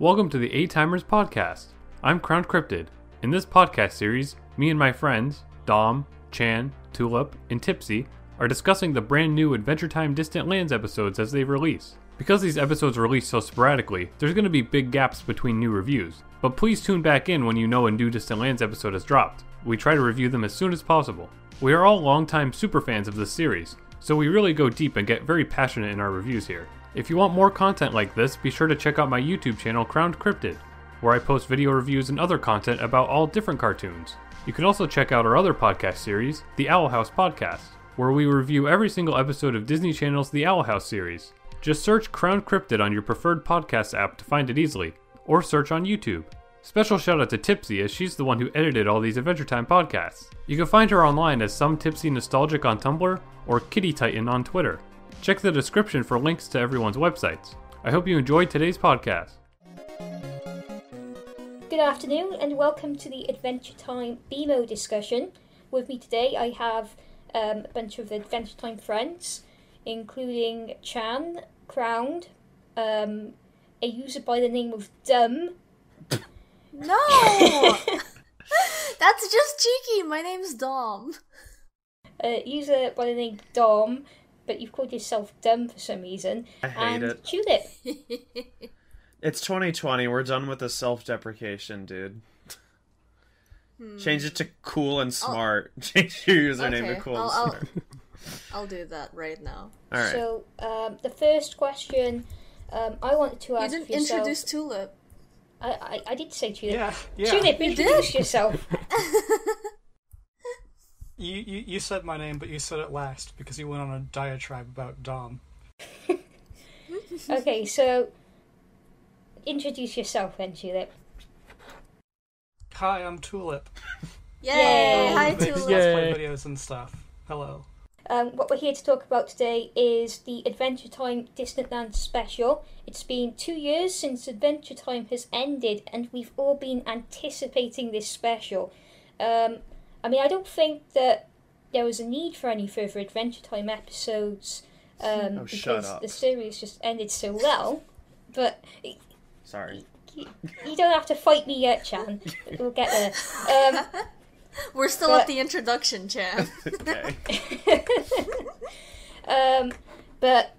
Welcome to the A-Timers Podcast. I'm Crowned Cryptid. In this podcast series, me and my friends, Dom, Chan, Tulip, and Tipsy, are discussing the brand new Adventure Time Distant Lands episodes as they release. Because these episodes release so sporadically, there's going to be big gaps between new reviews, but please tune back in when you know a new Distant Lands episode has dropped. We try to review them as soon as possible. We are all longtime superfans of this series, so we really go deep and get very passionate in our reviews here. If you want more content like this, be sure to check out my YouTube channel, Crowned Cryptid, where I post video reviews and other content about all different cartoons. You can also check out our other podcast series, The Owl House Podcast, where we review every single episode of Disney Channel's The Owl House series. Just search Crowned Cryptid on your preferred podcast app to find it easily, or search on YouTube. Special shout out to Tipsy, as she's the one who edited all these Adventure Time podcasts. You can find her online as Some Tipsy Nostalgic on Tumblr or Kitty Titan on Twitter. Check the description for links to everyone's websites. I hope you enjoyed today's podcast. Good afternoon and welcome to the Adventure Time BMO discussion. With me today I have a bunch of Adventure Time friends, including Chan, Crowned, a user by the name of Dumb. No! That's just cheeky, my name's Dom. User by the name Dom, but you've called yourself Dumb for some reason. I hate it. Tulip. It's 2020, we're done with the self-deprecation, dude. Change it to cool and smart. Change your username to cool and smart. I'll do that right now. Alright. So, the first question I wanted to ask yourself... You didn't introduce Tulip. I did say Tulip. Yeah. Tulip, introduce yourself. You said my name, but you said it last because you went on a diatribe about Dom. Okay, so introduce yourself then, Tulip. Hi, I'm Tulip. Yay! Hi, Tulip. Let's play videos and stuff. Hello. What we're here to talk about today is the Adventure Time Distant Lands special. It's been 2 years since Adventure Time has ended, and we've all been anticipating this special. I mean, I don't think that there was a need for any further Adventure Time episodes because the series just ended so well. But sorry, you don't have to fight me yet, Chan. We'll get there. We're still at the introduction, Chan. But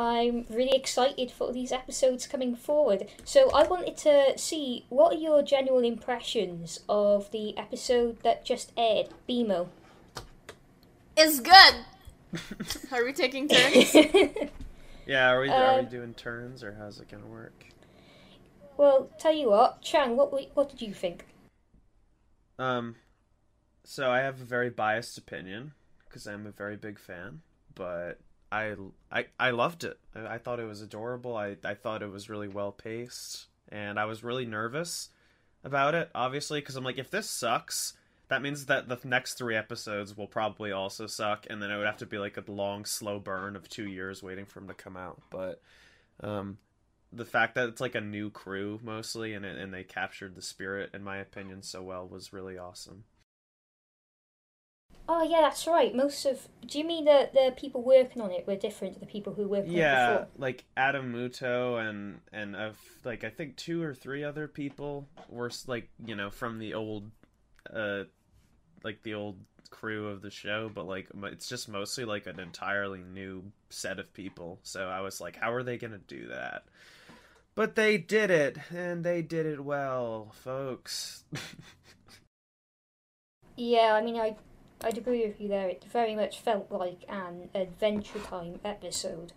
I'm really excited for these episodes coming forward. So I wanted to see, what are your general impressions of the episode that just aired, BMO? It's good! Are we taking turns? Yeah, are we doing turns, or how's it gonna work? Well, tell you what, Chan, what did you think? So I have a very biased opinion because I'm a very big fan, but I loved it. I thought it was adorable. I thought it was really well paced, and I was really nervous about it, obviously, because I'm like, if this sucks, that means that the next 3 episodes will probably also suck, and then it would have to be like a long, slow burn of 2 years waiting for them to come out. But, the fact that it's like a new crew mostly and they captured the spirit, in my opinion, so well was really awesome. Oh yeah, that's right. Do you mean the people working on it were different to the people who worked on it before? Yeah, like Adam Muto and I think 2 or 3 other people were like, you know, from the old the old crew of the show, but like it's just mostly like an entirely new set of people. So I was like, how are they gonna do that? But they did it, and they did it well, folks. Yeah, I mean, I'd agree with you there. It very much felt like an Adventure Time episode,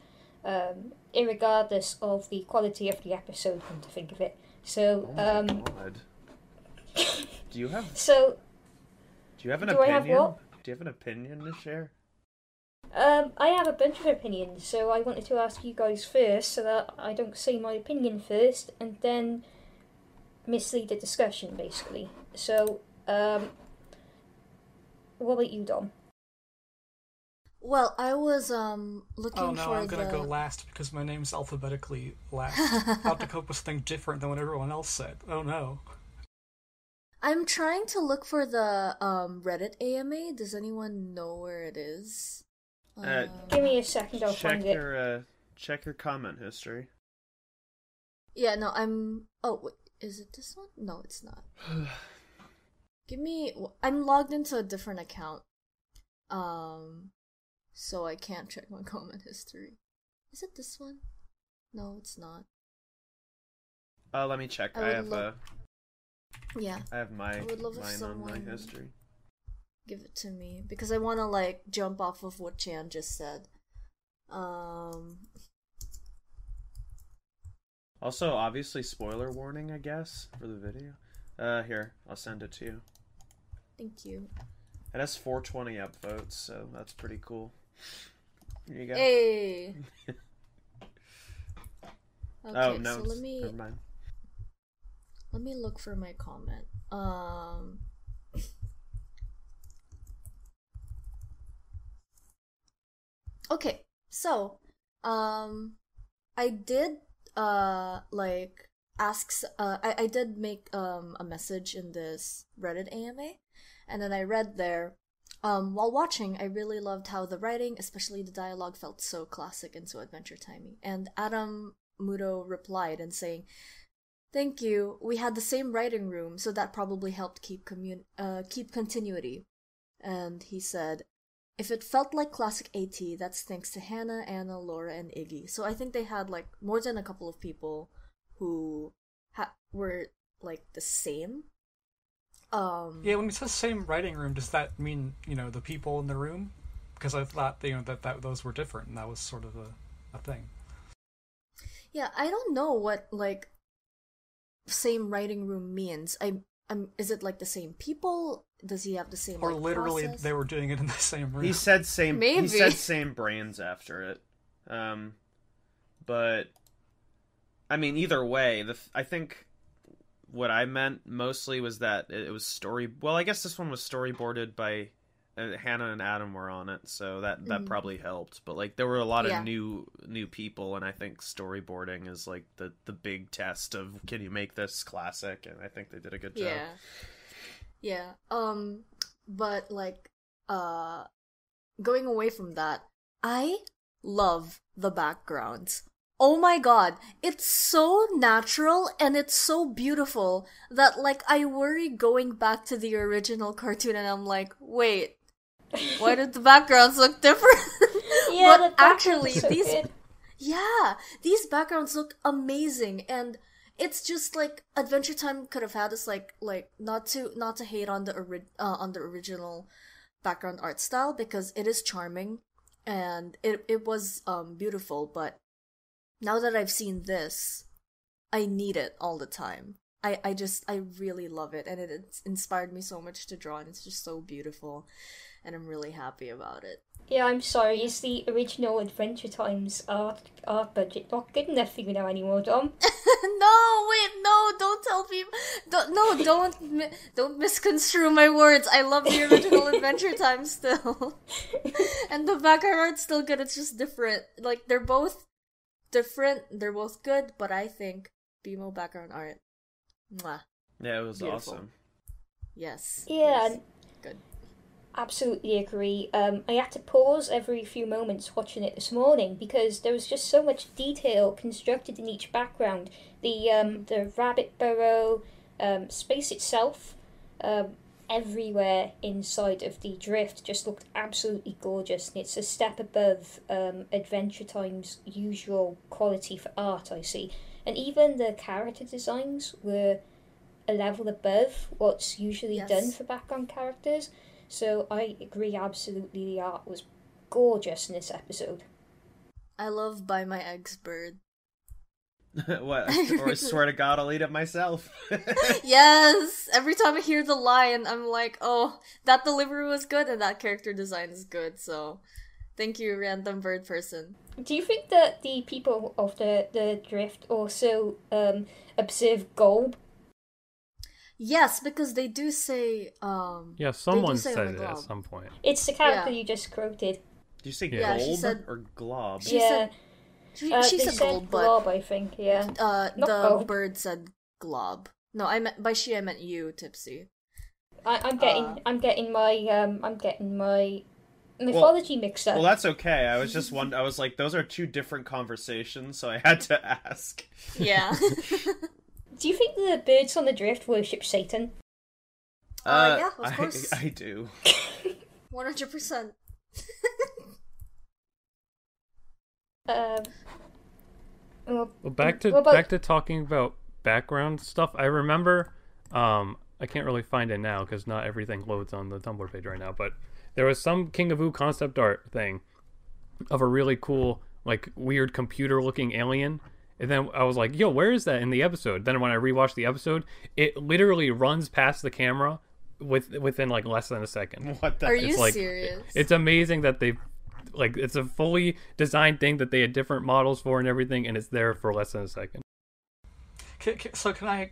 irregardless of the quality of the episode, come to think of it. So, God. Do you have an opinion to share? I have a bunch of opinions, so I wanted to ask you guys first so that I don't say my opinion first and then mislead the discussion, basically. So, what about you, Dom? Well, I was looking for the... Oh no, I'm going to go last because my name's alphabetically last. How to cope with something different than what everyone else said. Oh no. I'm trying to look for the Reddit AMA. Does anyone know where it is? Give me a second, I'll find it. Check your comment history. Yeah, no, I'm... Oh, wait, is it this one? No, it's not. Give me... I'm logged into a different account. So I can't check my comment history. Is it this one? No, it's not. Let me check. I have yeah. I have mine on my history. Give it to me because I want to like jump off of what Chan just said. Also, obviously, spoiler warning, I guess, for the video. Here, I'll send it to you. Thank you. It has 420 upvotes, so that's pretty cool. Here you go. Hey. Okay, oh no! So let me look for my comment. Okay, so I did like ask. I did make a message in this Reddit AMA, and then I read there. While watching, I really loved how the writing, especially the dialogue, felt so classic and so Adventure Timey. And Adam Muto replied and saying, "Thank you. We had the same writing room, so that probably helped keep continuity." And he said, "If it felt like classic AT, that's thanks to Hannah, Anna, Laura, and Iggy." So I think they had like more than a couple of people who were like the same. Yeah, when it says same writing room, does that mean, you know, the people in the room? Because I thought, you know, that those were different, and that was sort of a thing. Yeah, I don't know what, like, same writing room means. Is it, like, the same people? Does he have the same, or like, literally, process? They were doing it in the same room. He said same... Maybe. He said same brands after it. But, I mean, either way, I think what I meant mostly was that it was Well, I guess this one was storyboarded by... Hannah and Adam were on it, so that mm-hmm. probably helped. But like, there were a lot of new people, and I think storyboarding is like the big test of can you make this classic, and I think they did a good job. Yeah. But like, going away from that, I love the backgrounds. Oh my god, it's so natural and it's so beautiful that, like, I worry going back to the original cartoon and I'm like, wait, why did the backgrounds look different? Yeah, but actually, these backgrounds look amazing, and it's just like Adventure Time could have had this like not to hate on the original background art style because it is charming and it was beautiful, but now that I've seen this, I need it all the time. I really love it, and it's inspired me so much to draw, and it's just so beautiful, and I'm really happy about it. Yeah, I'm sorry, is the original Adventure Time's art budget not good enough for you now anymore, Dom? No, wait, no, don't tell people, don't misconstrue my words. I love the original Adventure Time still, and the background art's still good. It's just different. Like, they're both different, they're both good, but I think BMO background art, mwah. Yeah, it was beautiful. Awesome. Yes. Yeah. Yes. Good. Absolutely agree. I had to pause every few moments watching it this morning because there was just so much detail constructed in each background. The rabbit burrow, space itself, everywhere inside of the drift just looked absolutely gorgeous, and it's a step above Adventure Time's usual quality for art, I see. And even the character designs were a level above what's usually done for background characters. So I agree, absolutely, the art was gorgeous in this episode. I love Buy My Eggs Bird. What? Or I swear to God, I'll eat it myself. Yes! Every time I hear the line, I'm like, oh, that delivery was good and that character design is good, so thank you, random bird person. Do you think that the people of the drift also observe Golb? Yes, because they do say... yeah, someone said it at some point. It's the character you just quoted. Did you say Golb or Glob? She said... she said Golb, but Glob, I think, the bird said Glob. No, I meant by she. I meant you, Tipsy. I'm getting my mythology mixed up. Well, that's okay. I was just wondering. I was like, those are two different conversations, so I had to ask. Yeah. Do you think the birds on the drift worship Satan? Yeah, of course. I do. 100%. Well, back to talking about background stuff. I remember, I can't really find it now because not everything loads on the Tumblr page right now, but there was some King of Ooh concept art thing of a really cool, like, weird computer-looking alien. And then I was like, yo, where is that in the episode? Then when I rewatched the episode, it literally runs past the camera within, like, less than a second. What the? Are you serious? It's amazing that they've, like, it's a fully designed thing that they had different models for and everything, and it's there for less than a second. So can I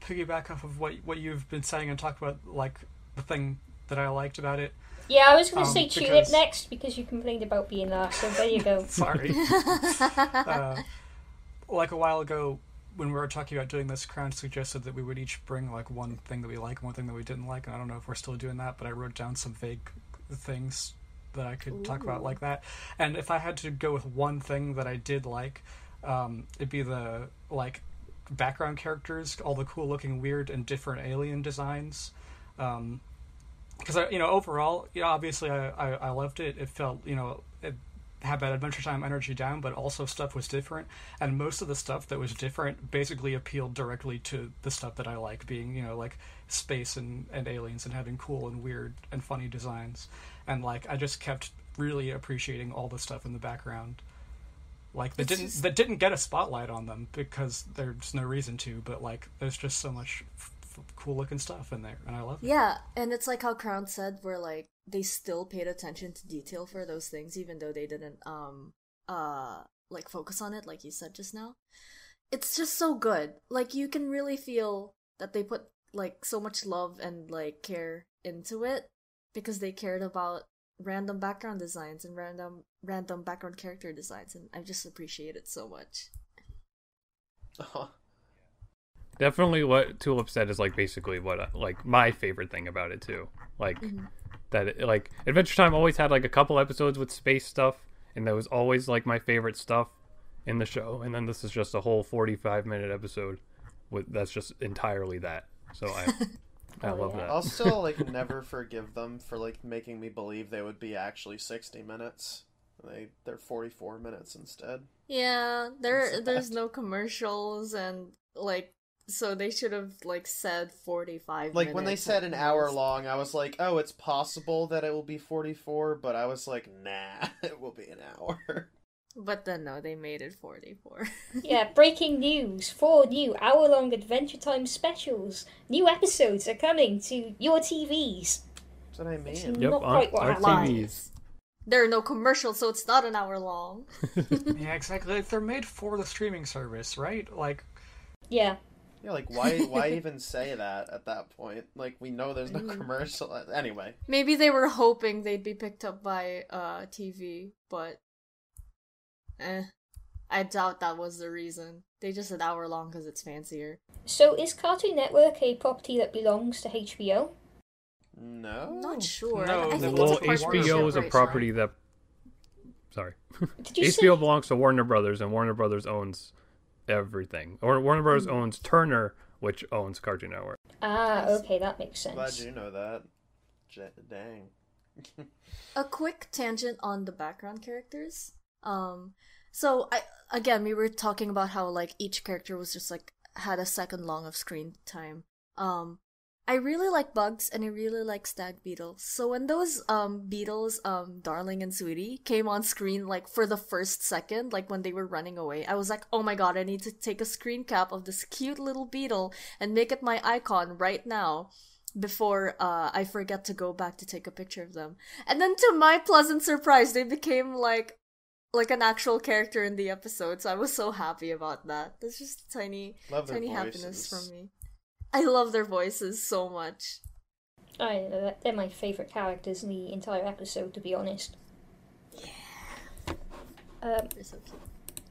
piggyback off of what you've been saying and talk about, like, the thing that I liked about it? Yeah, I was going to say Tulip next because you complained about being there, so there you go. Sorry. Like, a while ago, when we were talking about doing this, Crown suggested that we would each bring, like, one thing that we like and one thing that we didn't like, and I don't know if we're still doing that, but I wrote down some vague things that I could talk about like that. And if I had to go with one thing that I did like, it'd be the, like, background characters, all the cool-looking, weird, and different alien designs. Because, you know, overall, you know, obviously I loved it. It felt, you know, it had that Adventure Time energy down, but also stuff was different. And most of the stuff that was different basically appealed directly to the stuff that I like, being, you know, like, space and aliens and having cool and weird and funny designs. And, like, I just kept really appreciating all the stuff in the background. Like, that didn't get a spotlight on them because there's no reason to, but, like, there's just so much cool looking stuff in there, and I love it. Yeah, and it's like how Crown said, where, like, they still paid attention to detail for those things, even though they didn't like, focus on it, like you said just now. It's just so good. Like, you can really feel that they put, like, so much love and, like, care into it because they cared about random background designs and random background character designs, and I just appreciate it so much. Oh. Definitely what Tulip said is, like, basically what, like, my favorite thing about it too. Like, that it, like, Adventure Time always had, like, a couple episodes with space stuff, and that was always, like, my favorite stuff in the show. And then this is just a whole 45-minute episode with that's just entirely that. So I love that. I'll still, like, never forgive them for, like, making me believe they would be actually 60 minutes. They're 44 minutes instead. Yeah, there's no commercials and, like, so they should have, like, said 45 minutes. Like, when they said an hour long, I was like, oh, it's possible that it will be 44, but I was like, nah, it will be an hour. But then, no, they made it 44. Yeah, breaking news. 4 new hour-long Adventure Time specials. New episodes are coming to your TVs. That's what I mean. Yep, not quite what our TVs. There are no commercials, so it's not an hour long. Yeah, exactly. Like, they're made for the streaming service, right? Like, yeah. Yeah, like, why even say that at that point? Like, we know there's no commercial. Anyway. Maybe they were hoping they'd be picked up by TV, but I doubt that was the reason. They just said hour long because it's fancier. So is Cartoon Network a property that belongs to HBO? No. I'm not sure. No, I think well, it's a HBO is a property that... Sorry. HBO belongs to Warner Brothers, and Warner Brothers owns... everything. Or Warner Bros. Owns Turner, which owns Cartoon Network. Ah, okay, that makes sense. Glad you know that. Dang. A quick tangent on the background characters. So again, we were talking about how, like, each character was just, like, had a second long of screen time. I really like bugs, and I really like stag beetles. So when those beetles, Darling and Sweetie, came on screen, like, for the first second, like, when they were running away, I was like, oh my god, I need to take a screen cap of this cute little beetle and make it my icon right now before I forget to go back to take a picture of them. And then, to my pleasant surprise, they became, like an actual character in the episode, so I was so happy about that. That's just tiny happiness from me. I love their voices so much. I know that they're my favorite characters in the entire episode, to be honest. Yeah. They're so cute.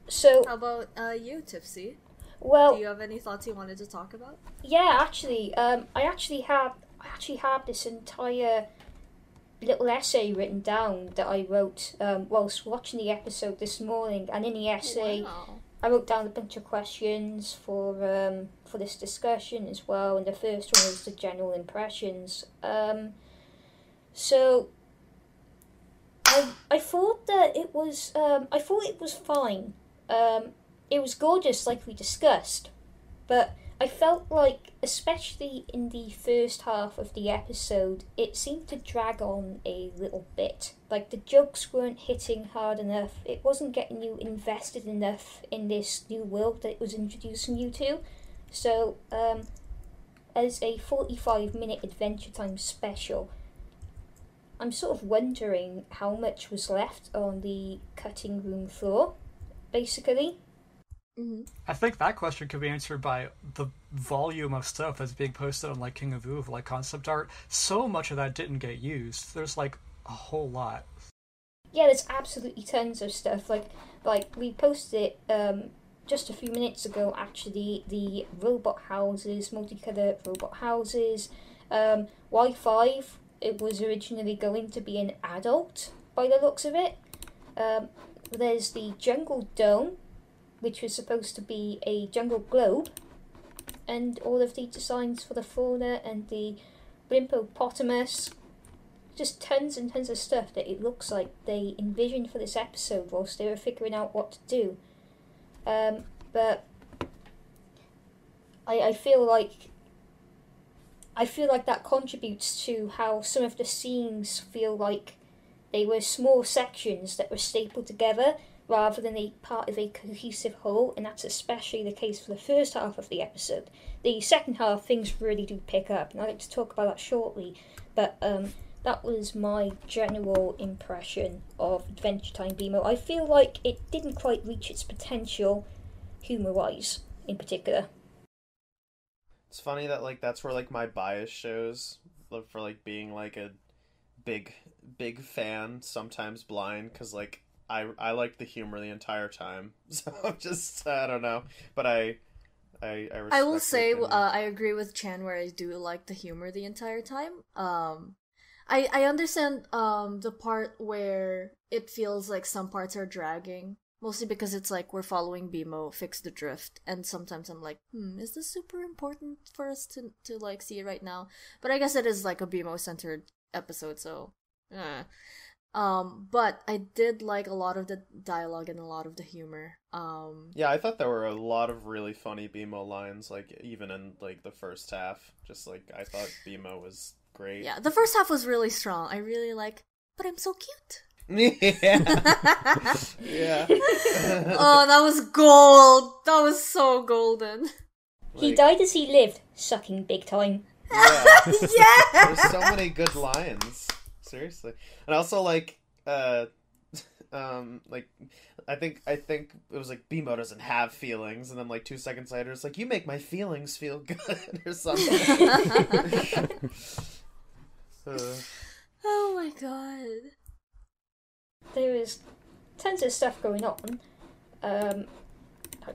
So, how about you, Tipsy? Well, do you have any thoughts you wanted to talk about? Yeah, actually, I actually had this entire little essay written down that I wrote whilst watching the episode this morning, and in the essay, wow, I wrote down a bunch of questions for this discussion as well, and the first one was the general impressions. So I thought that it was fine. It was gorgeous, like we discussed, but I felt like, especially in the first half of the episode, it seemed to drag on a little bit. Like, the jokes weren't hitting hard enough, it wasn't getting you invested enough in this new world that it was introducing you to. So, as a 45-minute Adventure Time special, I'm sort of wondering how much was left on the cutting room floor, basically. I think that question could be answered by the volume of stuff that's being posted on, like, King of Uv, like, concept art. So much of that didn't get used. There's, like, a whole lot. Yeah, there's absolutely tons of stuff. Like we posted just a few minutes ago, actually, the robot houses, multicolour robot houses. Y5, it was originally going to be an adult, by the looks of it. There's the Jungle Dome, which was supposed to be a jungle globe, and all of the designs for the fauna and the Blimpopotamus, just tons and tons of stuff that it looks like they envisioned for this episode whilst they were figuring out what to do. But I feel like that contributes to how some of the scenes feel like they were small sections that were stapled together, rather than a part of a cohesive whole, and that's especially the case for the first half of the episode. The second half, things really do pick up, and I'd like to talk about that shortly, but that was my general impression of Adventure Time BMO. I feel like it didn't quite reach its potential, humour-wise, in particular. It's funny that, like, that's where, like, my bias shows, for, like, being, like, a big fan, sometimes blind, because, like, I liked the humor the entire time, so I'm just, I don't know, but I respect. I will say, I agree with Chan where I do like the humor the entire time. I understand the part where it feels like some parts are dragging, mostly because it's like we're following BMO, Fix the Drift, and sometimes I'm like, is this super important for us to like see it right now? But I guess it is like a BMO-centered episode, so, but I did like a lot of the dialogue and a lot of the humor. Yeah, I thought there were a lot of really funny BMO lines, like, even in, like, the first half. Just, like, I thought BMO was great. Yeah, the first half was really strong. I really like, but I'm so cute. Yeah. Yeah. Oh, that was gold. That was so golden. Like, he died as he lived, sucking big time. Yeah. Yeah. There's so many good lines. Seriously. And also, like, I think it was like, BMO doesn't have feelings, and then, like, 2 seconds later it's like, you make my feelings feel good, or something. Oh my god. There was tons of stuff going on.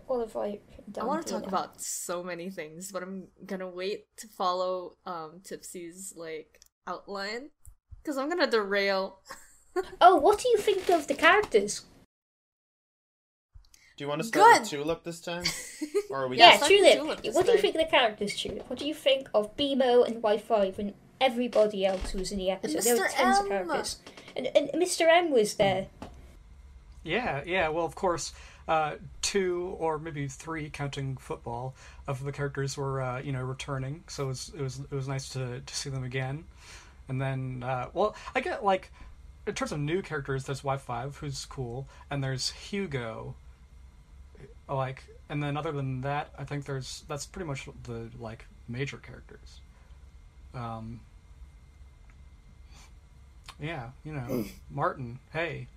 What have I done? I want to talk about so many things, but I'm gonna wait to follow Tipsy's, like, outline, because I'm gonna derail. Oh, what do you think of the characters? Do you want to start with Tulip this time? Or are we yeah, Tulip. What do you think of the characters, Tulip? What do you think of BMO and Y5 and everybody else who was in the episode? There were tons of characters. And Mr. M was there. Yeah, well, of course, 2 or maybe 3, counting football, of the characters were, returning, so it was nice to see them again. And then, I get, like, in terms of new characters, there's Y5, who's cool, and there's Hugo, like, and then other than that, I think that's pretty much the, like, major characters. Martin, hey.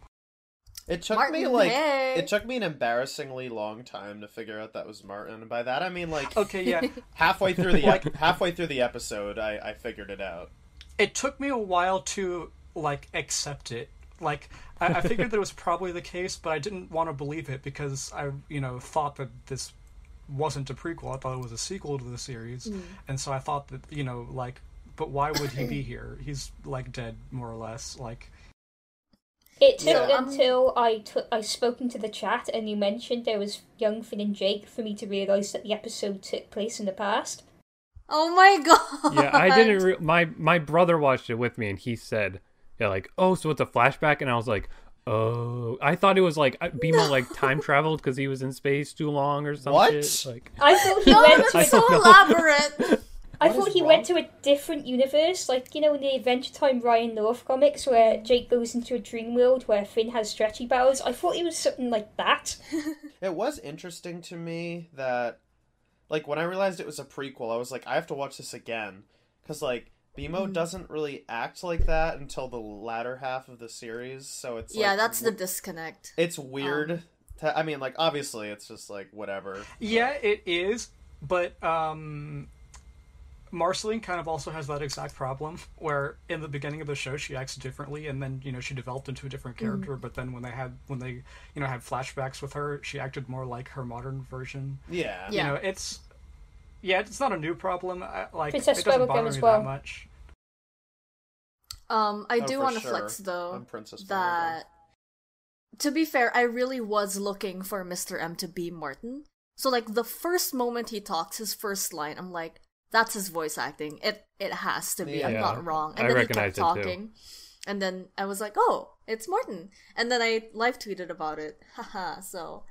It took me an embarrassingly long time to figure out that was Martin. And by that, I mean, like, okay, yeah, halfway through the episode, I figured it out. It took me a while to, like, accept it. Like, I figured that it was probably the case, but I didn't want to believe it because I, thought that this wasn't a prequel. I thought it was a sequel to the series. And so I thought that, like, But why would he be here? He's like dead, more or less. Like it took until I spoke into the chat and you mentioned there was young Finn and Jake for me to realise that the episode took place in the past. Oh my god! Yeah, I didn't. My brother watched it with me, and he said, "Yeah, like, oh, so it's a flashback," and I was like, "Oh, I thought it was like BMO like time traveled because he was in space too long or something." What? Like, I thought he went to so elaborate. I thought he went to a different universe, like, you know, in the Adventure Time Ryan North comics where Jake goes into a dream world where Finn has stretchy powers. I thought it was something like that. It was interesting to me that, like, when I realized it was a prequel, I was like, I have to watch this again. Because, like, BMO doesn't really act like that until the latter half of the series, so it's yeah, like, that's the disconnect. It's weird. I mean, like, obviously, it's just, like, whatever. Yeah, it is, but, Marceline kind of also has that exact problem where in the beginning of the show she acts differently and then, you know, she developed into a different character, but then when they you know, had flashbacks with her, she acted more like her modern version. Yeah. You know, it's not a new problem. Like, Princess, it doesn't bother me that much. I do want to flex, though, that, to be fair, I really was looking for Mr. M to be Martin. So, like, the first moment he talks, his first line, I'm like, that's his voice acting. It has to be. Yeah. I'm not wrong. And then he kept talking. And then I was like, oh, it's Martin. And then I live tweeted about it. Haha. So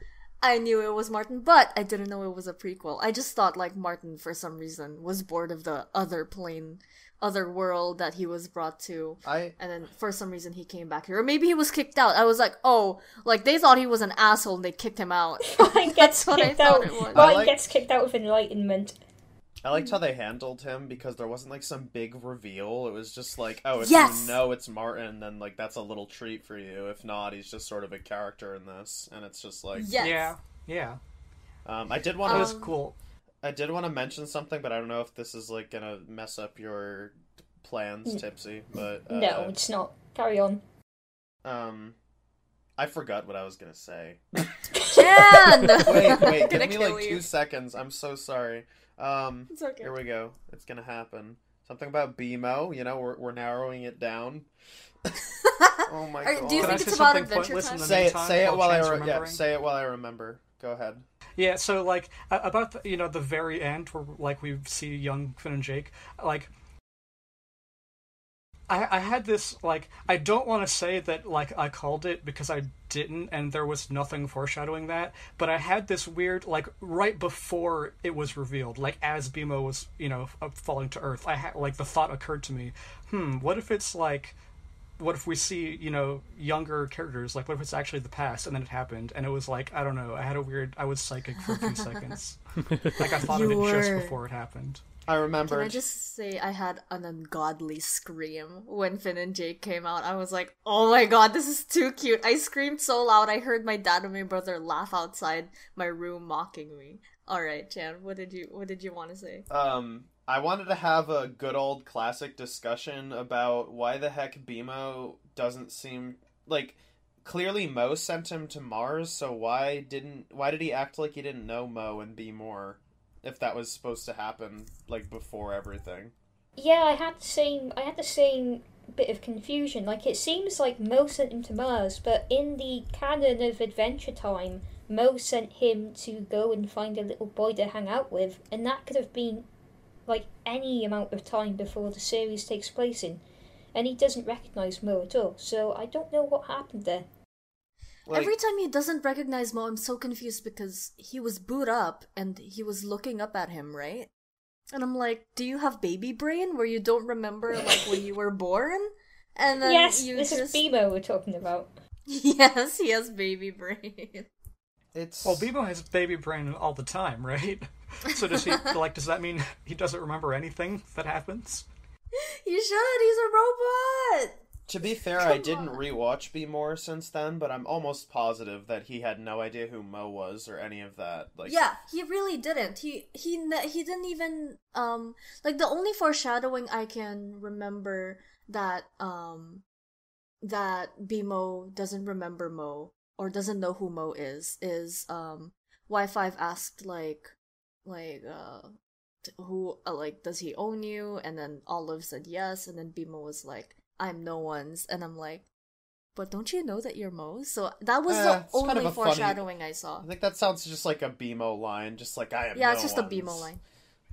I knew it was Martin, but I didn't know it was a prequel. I just thought, like, Martin, for some reason, was bored of the other plane, other world that he was brought to. And then for some reason he came back here. Or maybe he was kicked out. I was like, oh, like, they thought he was an asshole and they kicked him out. That's what I thought it was. Martin gets kicked out with enlightenment. I liked how they handled him because there wasn't, like, some big reveal. It was just like, oh, if you know it's Martin, then, like, that's a little treat for you. If not, he's just sort of a character in this. And it's just like... Yes. Yeah. Yeah. That was cool. I did want to mention something, but I don't know if this is, like, gonna mess up your plans, Tipsy, but... no, it's not. Carry on. I forgot what I was gonna say. Chan! Wait, give me, like, 2 seconds. I'm so sorry. It's okay. Here we go. It's gonna happen. Something about BMO, you know, we're narrowing it down. Oh my god. Do you think it's about Adventure Time? Say it while I remember. Go ahead. Yeah, so, like, about the, you know, the very end where, like, we see young Finn and Jake, like, I had this, like, I don't want to say that, like, I called it because I didn't, and there was nothing foreshadowing that, but I had this weird, like, right before it was revealed, like, as BMO was, you know, falling to Earth, the thought occurred to me, what if it's, like, what if we see, you know, younger characters, like, what if it's actually the past, and then it happened, and it was, like, I don't know, I was psychic for a few seconds. Like, I thought just before it happened. I remember. Can I just say I had an ungodly scream when Finn and Jake came out. I was like, oh my god, this is too cute. I screamed so loud I heard my dad and my brother laugh outside my room mocking me. Alright, Chan, what did you want to say? I wanted to have a good old classic discussion about why the heck BMO doesn't seem like, clearly Mo sent him to Mars, so why did he act like he didn't know Mo and be more? If that was supposed to happen, like, before everything. Yeah, I had the same bit of confusion. Like, it seems like Mo sent him to Mars, but in the canon of Adventure Time, Mo sent him to go and find a little boy to hang out with, and that could have been, like, any amount of time before the series takes place in. And he doesn't recognise Mo at all, so I don't know what happened there. Like, every time he doesn't recognize Mo, I'm so confused because he was booed up and he was looking up at him, right? And I'm like, do you have baby brain where you don't remember, like, when you were born? And then is BMO we're talking about. Yes, he has baby brain. Well, BMO has baby brain all the time, right? So does he, like, does that mean he doesn't remember anything that happens? You should, he's a robot! To be fair, I didn't rewatch BMO since then, but I'm almost positive that he had no idea who Mo was or any of that. Like, yeah, he really didn't. He didn't even like, the only foreshadowing I can remember that BMO doesn't remember Mo or doesn't know who Mo is Y5 asked like who, like, does he own you? And then Olive said yes, and then BMO was like, I'm no one's. And I'm like, but don't you know that you're Mo? So that was the only kind of foreshadowing I saw. I think that sounds just like a BMO line, just like, I am no one's. Yeah, it's just a BMO line.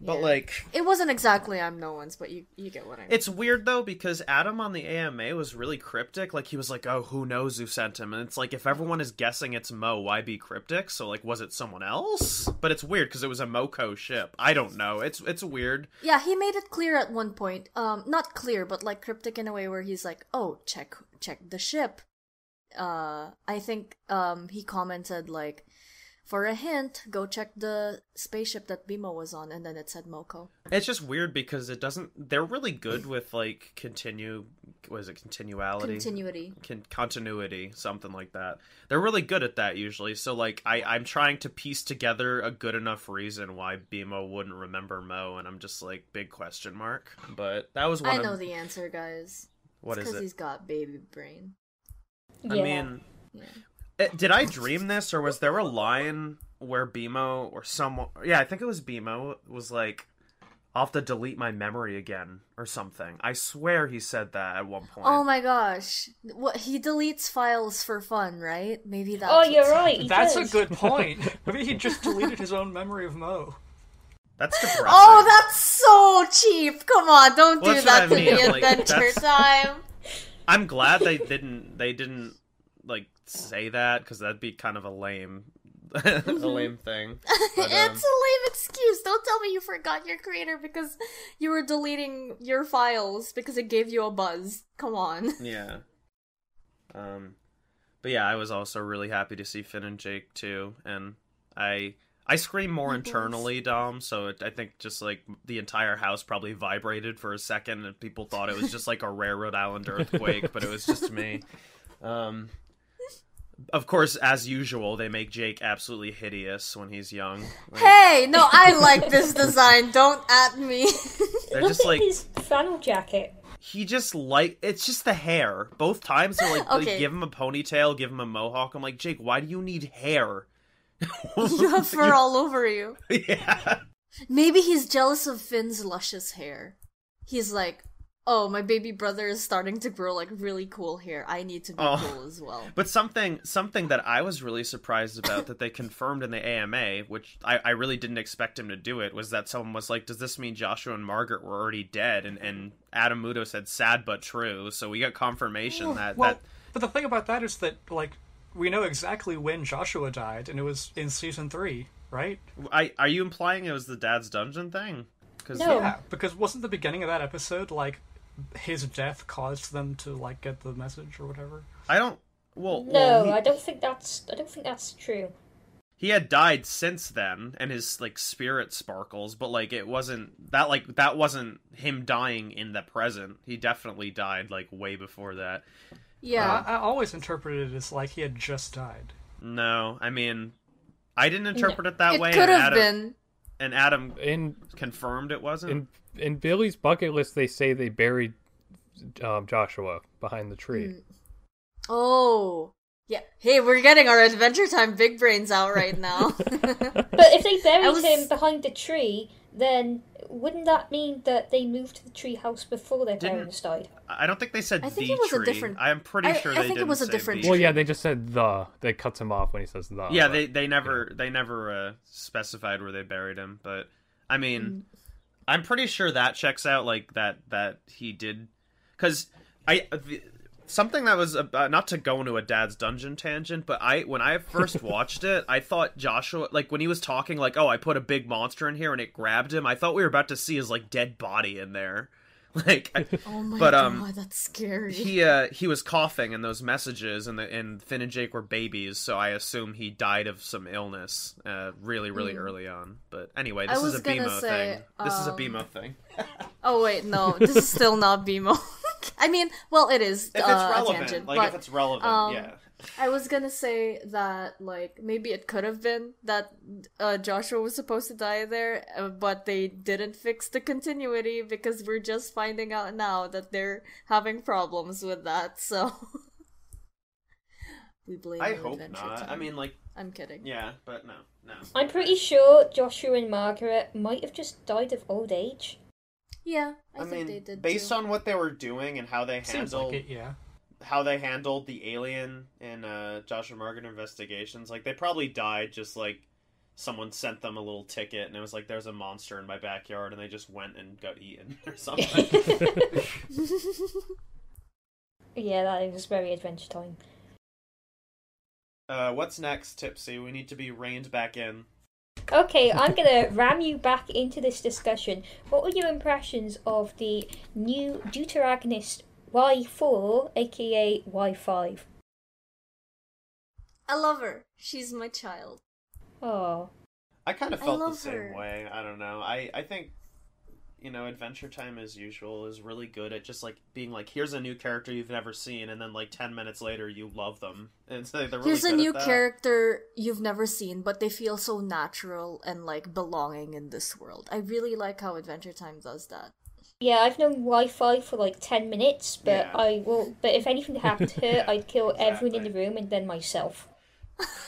But, yeah. Like... It wasn't exactly I'm no one's, but you get what I mean. It's weird, though, because Adam on the AMA was really cryptic. Like, he was like, oh, who knows who sent him? And it's like, if everyone is guessing it's Mo, why be cryptic? So, like, was it someone else? But it's weird, because it was a MoCo ship. I don't know. It's weird. Yeah, he made it clear at one point. Not clear, but, like, cryptic in a way where he's like, oh, check the ship. I think he commented, like... For a hint, go check the spaceship that BMO was on, and then it said MoCo. It's just weird because it doesn't... They're really good with, like, continuity, something like that. They're really good at that, usually. So, like, I'm trying to piece together a good enough reason why BMO wouldn't remember Mo, and I'm just, like, big question mark. But that was one I know the answer, guys. What is it? Because he's got baby brain. Yeah. I mean... Yeah. Did I dream this, or was there a line where BMO or someone... Yeah, I think it was BMO was like, I'll have to delete my memory again, or something. I swear he said that at one point. Oh my gosh. What, he deletes files for fun, right? Maybe that's... Oh, you're right. That's a good point. Maybe he just deleted his own memory of Mo. That's depressing. Oh, that's so cheap. Come on, don't do that to the Adventure Time. I'm glad they didn't like... say that, because that'd be kind of a lame thing, but, it's a lame excuse. Don't tell me you forgot your creator because you were deleting your files because it gave you a buzz. Come on. Yeah. But yeah, I was also really happy to see Finn and Jake too, and I scream more internally, Dom, so I think just, like, the entire house probably vibrated for a second, and people thought it was just, like, a rare Rhode Island earthquake, but it was just me. Of course, as usual, they make Jake absolutely hideous when he's young. Like... Hey, no, I like this design. Don't at me. They're just like his flannel jacket. He just it's just the hair. Both times they're like, okay. Like, give him a ponytail, give him a mohawk. I'm like, Jake, why do you need hair? You have fur all over you. Yeah. Maybe he's jealous of Finn's luscious hair. He's like, oh, my baby brother is starting to grow, like, really cool hair. I need to be cool as well. But something that I was really surprised about that they confirmed in the AMA, which I really didn't expect him to do it, was that someone was like, does this mean Joshua and Margaret were already dead? And Adam Muto said, sad but true. So we got confirmation But the thing about that is that, like, we know exactly when Joshua died, and it was in season 3, right? Are you implying it was the Dad's Dungeon thing? No. Yeah, because wasn't the beginning of that episode, like... his death caused them to, like, get the message or whatever? I don't think that's true. He had died since then, and his, like, spirit sparkles, but, like, it wasn't... that wasn't him dying in the present. He definitely died, like, way before that. Yeah. I always interpreted it as, like, he had just died. No, I mean... I didn't interpret it that way. It could have been. And Adam confirmed it wasn't? In Billy's bucket list, they say they buried Joshua behind the tree. Oh. Yeah. Hey, we're getting our Adventure Time big brains out right now. But if they buried him behind the tree, then wouldn't that mean that they moved to the tree house before their parents died? I don't think they said different... I'm pretty sure they didn't say different tree. Well, yeah, they just said the. They cuts him off when he says the. Yeah, but, they never specified where they buried him, but, I mean... I'm pretty sure that checks out, like, that he did, because something that was about, not to go into a Dad's Dungeon tangent, but when I first watched it, I thought Joshua, like, when he was talking, like, oh, I put a big monster in here and it grabbed him, I thought we were about to see his, like, dead body in there. Like, God, that's scary. He was coughing in those messages, and Finn and Jake were babies, so I assume he died of some illness, really, really early on. But anyway, this is a BMO thing. Oh wait, no, this is still not BMO. I mean, well, it is. If it's relevant, if it's relevant, yeah. I was gonna say that, like, maybe it could have been that Joshua was supposed to die there, but they didn't fix the continuity because we're just finding out now that they're having problems with that, so... we blame Adventure Time. I hope not. I mean, like... I'm kidding. Yeah, but no. No. I'm pretty sure Joshua and Margaret might have just died of old age. Yeah, I mean, they did. Based on what they were doing and how they handled the alien and Joshua and Margaret investigations, like they probably died just like someone sent them a little ticket and it was like there's a monster in my backyard and they just went and got eaten or something. Yeah, that was very Adventure Time. What's next, Tipsy? We need to be reined back in. Okay, I'm going to ram you back into this discussion. What were your impressions of the new deuteragonist Y4, aka Y5? I love her. She's my child. Oh. I kind of felt the same way. I don't know. I think, you know, Adventure Time as usual is really good at just like being like, here's a new character you've never seen, and then like 10 minutes later you love them. And so they're really here's good a new character you've never seen, but they feel so natural and like belonging in this world. I really like how Adventure Time does that. Yeah, I've known Y5 for like 10 minutes, but yeah. But if anything happened to her, yeah, I'd kill everyone in the room and then myself.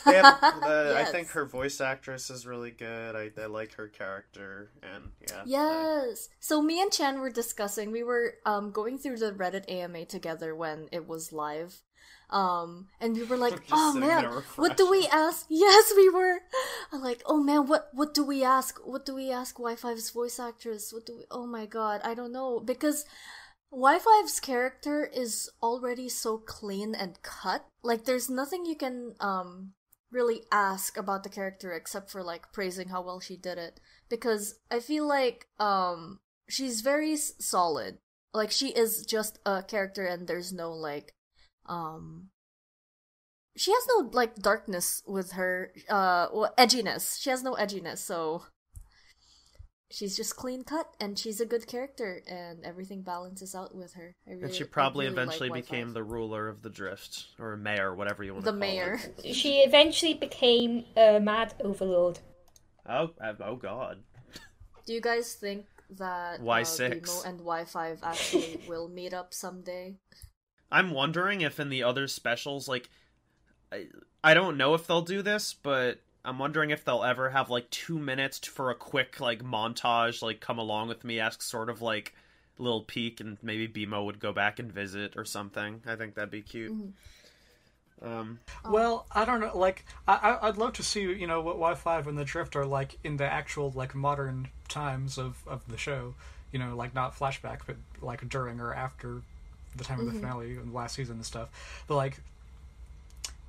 Yes. I think her voice actress is really good. I like her character, and yeah. Yes. So me and Chan were discussing. We were going through the Reddit AMA together when it was live, and we were like, "Oh man, what do we ask?" Yes, we were. I'm like, "Oh man, what do we ask? What do we ask Y5's voice actress? What do we? Oh my god, I don't know because." Y5's character is already so clean and cut. Like, there's nothing you can really ask about the character except for, like, praising how well she did it. Because I feel like she's very solid. Like, she is just a character and there's no, like... She has no, like, darkness with her... edginess. She has no edginess, so... She's just clean cut, and she's a good character, and everything balances out with her. And she probably eventually became the ruler of the Drift, or mayor, whatever you want to call it. The mayor. She eventually became a mad overlord. Oh god. Do you guys think that BMO and Y5 actually will meet up someday? I'm wondering if in the other specials, like, I don't know if they'll do this, but... I'm wondering if they'll ever have, like, 2 minutes for a quick, like, montage, like, come along with me, ask sort of, like, little peek, and maybe BMO would go back and visit or something. I think that'd be cute. Mm-hmm. Well, I don't know, like, I'd love to see, you know, what Y5 and the Drift are like in the actual, like, modern times of the show. You know, like, not flashback, but, like, during or after the time of the finale and the last season and stuff. But, like,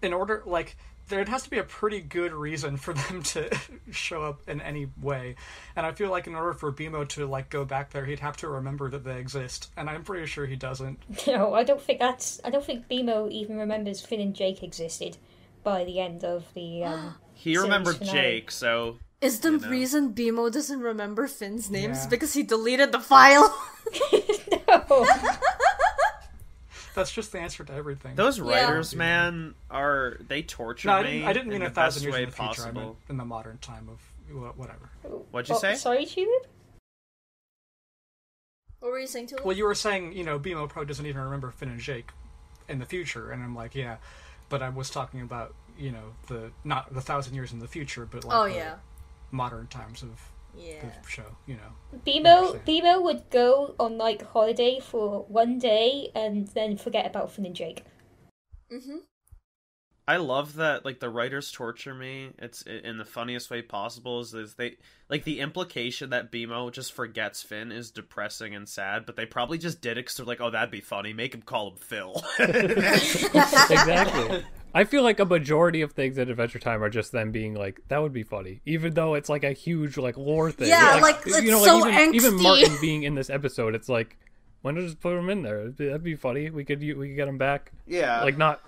in order, like... there has to be a pretty good reason for them to show up in any way. And I feel like in order for BMO to, like, go back there, he'd have to remember that they exist. And I'm pretty sure he doesn't. No, I don't think BMO even remembers Finn and Jake existed by the end of the, He remembered Jake, so... Is the reason BMO doesn't remember Finn's names because he deleted the file? No! That's just the answer to everything. Those writers, man, they torture me. I didn't mean 1,000 years in the future. I meant in the modern time of whatever. What'd you say? Sorry, Tulip? What were you saying, Tulip? Well, you were saying, you know, BMO probably doesn't even remember Finn and Jake in the future, and I'm like, yeah, but I was talking about, you know, the not the 1,000 years in the future, but like modern times of the show, you know. BMO would go on, like, holiday for one day and then forget about Finn and Jake. Mm-hmm. I love that, like, the writers torture me. It's in the funniest way possible. Is they, like, the implication that BMO just forgets Finn is depressing and sad, but they probably just did it because they're like, oh, that'd be funny. Make him call him Phil. Exactly. I feel like a majority of things at Adventure Time are just them being like, that would be funny, even though it's like a huge, like, lore thing. Yeah, like you know, so like even Martin being in this episode, it's like, why not just put him in there? That'd be funny. We could get him back. Yeah, like not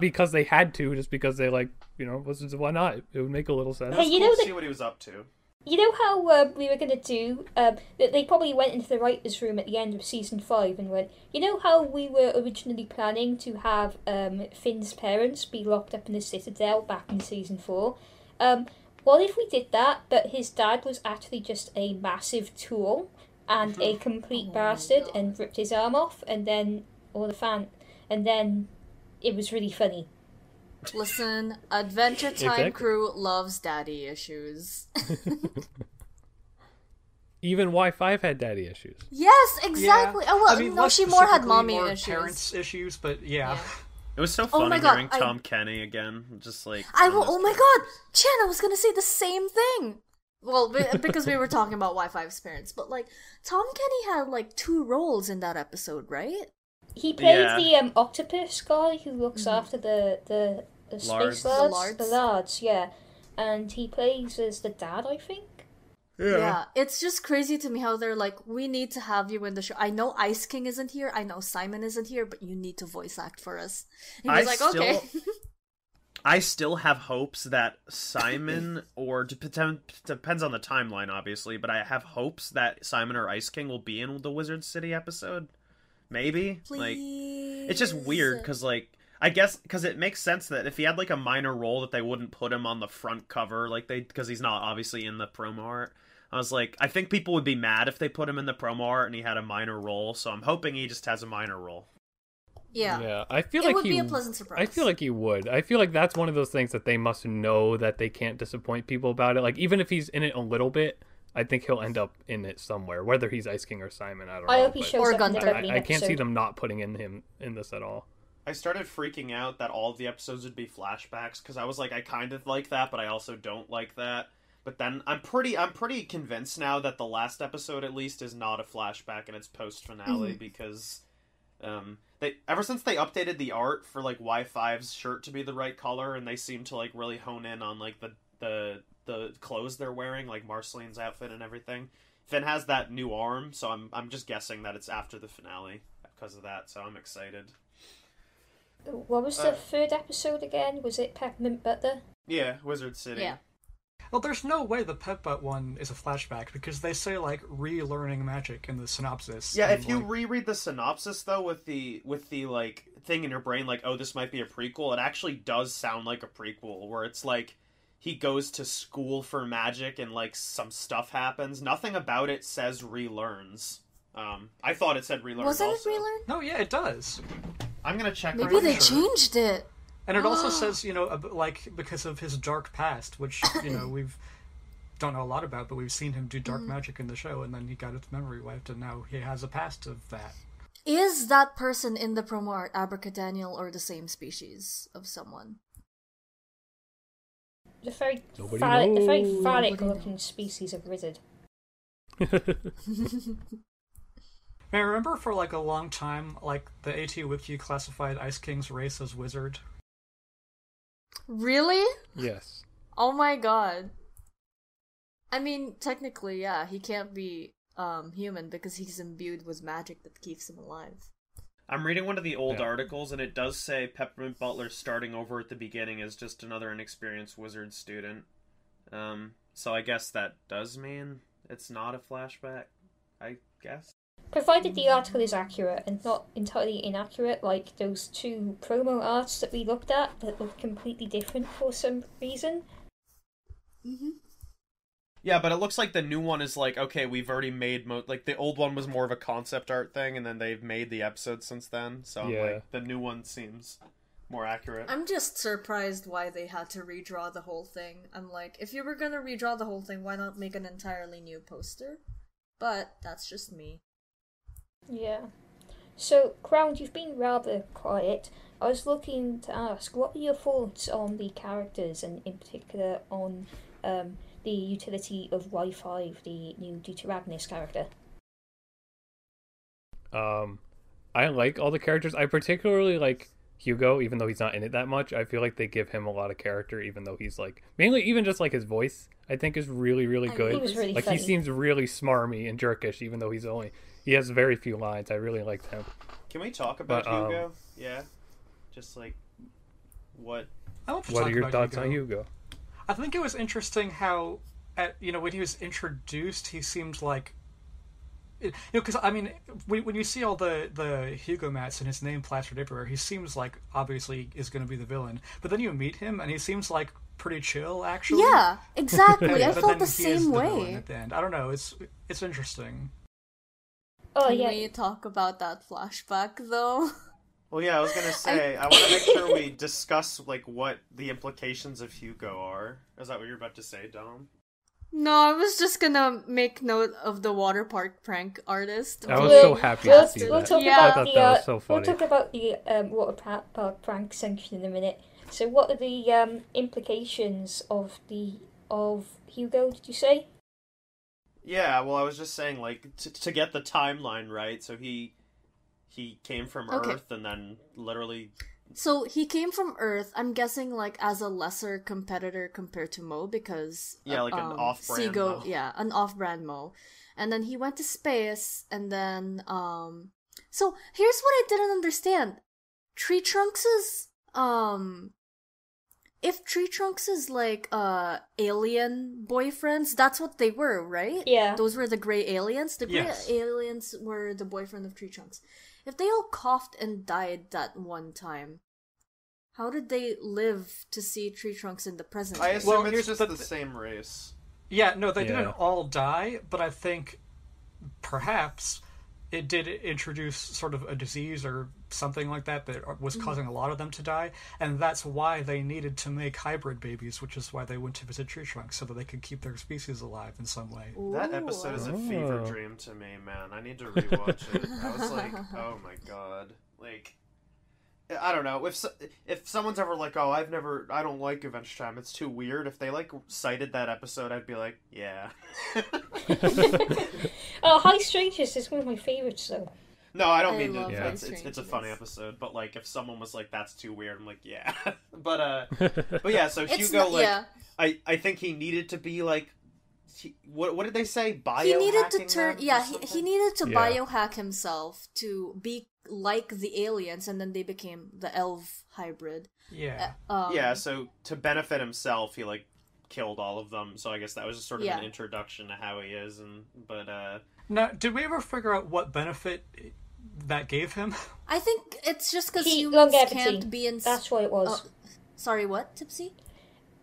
because they had to, just because they like, you know, why not? It would make a little sense. Hey, see what he was up to. You know how we were gonna do that? They probably went into the writers' room at the end of season 5 and went, you know how we were originally planning to have Finn's parents be locked up in the Citadel back in season 4. What if we did that, but his dad was actually just a massive tool and a complete bastard and ripped his arm off, and then it was really funny. Listen, Adventure Time crew loves daddy issues. Even Y5 had daddy issues. Yes, exactly. Yeah. Oh, well, I mean, no, she more had mommy more issues. Parents issues, but yeah. It was so funny hearing Tom Kenny again. Just like... oh my god! Chan, I was gonna say the same thing! Well, because we were talking about Y5's parents, but like, Tom Kenny had like 2 roles in that episode, right? He played the octopus guy who looks after the space lards. The lards, yeah. And he plays as the dad, I think. Yeah, it's just crazy to me how they're like, we need to have you in the show. I know Ice King isn't here, I know Simon isn't here, but you need to voice act for us. And he was okay. I still have hopes that Simon, or depends on the timeline, obviously, but I have hopes that Simon or Ice King will be in the Wizard City episode. Maybe. Please. Like, it's just weird, because, like, I guess, because it makes sense that if he had, like, a minor role that they wouldn't put him on the front cover, like, because he's not obviously in the promo art. I was like, I think people would be mad if they put him in the promo art and he had a minor role, so I'm hoping he just has a minor role. Yeah. Yeah, I feel like it would be a pleasant surprise. I feel like he would. I feel like that's one of those things that they must know that they can't disappoint people about it. Like, even if he's in it a little bit, I think he'll end up in it somewhere, whether he's Ice King or Simon, I don't know. I hope he shows up in the I can't see them not putting in him in this at all. I started freaking out that all of the episodes would be flashbacks, because I was like, I kind of like that, but I also don't like that. But then I'm pretty convinced now that the last episode, at least, is not a flashback and it's post-finale, because... ever since they updated the art for like Y5's shirt to be the right color, and they seem to like really hone in on like the clothes they're wearing, like Marceline's outfit and everything. Finn has that new arm, so I'm just guessing that it's after the finale because of that. So I'm excited. What was the 3rd episode again? Was it Peppermint Butler? Yeah, Wizard City. Yeah. Well, there's no way the Peppa one is a flashback, because they say, like, relearning magic in the synopsis. Yeah, if you reread the synopsis, though, with the like, thing in your brain, like, oh, this might be a prequel, it actually does sound like a prequel, where it's like, he goes to school for magic and, like, some stuff happens. Nothing about it says relearns. I thought it said relearns. Wasn't it relearn? No, yeah, it does. I'm gonna check. Maybe they changed it. And it also says, you know, like, because of his dark past, which, you know, we've don't know a lot about, but we've seen him do dark magic in the show, and then he got his memory wiped, and now he has a past of that. Is that person in the promo art Abracadaniel or the same species of someone? The very phallic-looking species of wizard. I remember for, like, a long time, like, the ATWiki classified Ice King's race as wizard. Really? Yes. Oh my god. I mean, technically, yeah, he can't be human because he's imbued with magic that keeps him alive. I'm reading one of the old articles, and it does say Peppermint Butler starting over at the beginning is just another inexperienced wizard student. So I guess that does mean it's not a flashback, I guess. Provided the article is accurate and not entirely inaccurate, like those 2 promo arts that we looked at that look completely different for some reason. Mm-hmm. Yeah, but it looks like the new one is like, okay, we've already made... like, the old one was more of a concept art thing, and then they've made the episode since then, so yeah. Like, the new one seems more accurate. I'm just surprised why they had to redraw the whole thing. I'm like, if you were gonna redraw the whole thing, why not make an entirely new poster? But that's just me. Yeah. So, Crowned, you've been rather quiet. I was looking to ask, what are your thoughts on the characters, and in particular on the utility of Y5, the new Deuteragonist character? I like all the characters. I particularly like Hugo, even though he's not in it that much. I feel like they give him a lot of character, even though he's like... Mainly, even just like his voice, I think is really, really good. He was really funny. He seems really smarmy and jerkish, even though he has very few lines. I really liked him. Can we talk about Hugo? Yeah. Just like, what? What are your thoughts on Hugo? I think it was interesting how, when he was introduced, he seemed like... because, I mean, when you see all the Hugo mats and his name plastered everywhere, he seems like, obviously, is going to be the villain. But then you meet him, and he seems like pretty chill, actually. Yeah, exactly. I felt the same way. At the end. I don't know. It's interesting. Oh, yeah. Can we talk about that flashback, though? Well, yeah, I was going to say, I want to make sure we discuss, like, what the implications of Hugo are. Is that what you're about to say, Dom? No, I was just going to make note of the water park prank artist. I was so happy to see that. I thought that was so funny. We'll talk about the water park prank section in a minute. So what are the implications of Hugo, did you say? Yeah, well, I was just saying, like, to get the timeline right, so he came from Earth and then literally... So he came from Earth, I'm guessing, like, as a lesser competitor compared to Mo, because... Yeah, like an off-brand Mo. Yeah, an off-brand Mo. And then he went to space, and then... So here's what I didn't understand. Tree Trunks is... If Tree Trunks is like alien boyfriends, that's what they were, right? Yeah. Those were the gray aliens. The gray aliens were the boyfriend of Tree Trunks. If they all coughed and died that one time, how did they live to see Tree Trunks in the present? I assume it's just the same race. Yeah, no, they didn't all die, but I think perhaps it did introduce sort of a disease or something like that that was causing a lot of them to die, and that's why they needed to make hybrid babies, which is why they went to visit Tree Trunks, so that they could keep their species alive in some way. Ooh. That episode is a fever dream to me, man. I need to rewatch it. I was like, oh my god. Like, I don't know. If someone's ever like, oh, I don't like Adventure Time, it's too weird. If they, like, cited that episode, I'd be like, yeah. Oh, High Strangeness is one of my favorites, though. No, I don't mean to. Yeah. It's a funny episode, but like if someone was like, "That's too weird," I'm like, "Yeah," but yeah. So Hugo, I think he needed to be like, what did they say? Biohacking. He needed to turn. Yeah, he needed to biohack himself to be like the aliens, and then they became the elf hybrid. Yeah. So to benefit himself, he like killed all of them. So I guess that was just sort of an introduction to how he is, but. Now, did we ever figure out what benefit that gave him? I think it's just because humans can't be in... That's what it was. Sorry, what, Tipsy?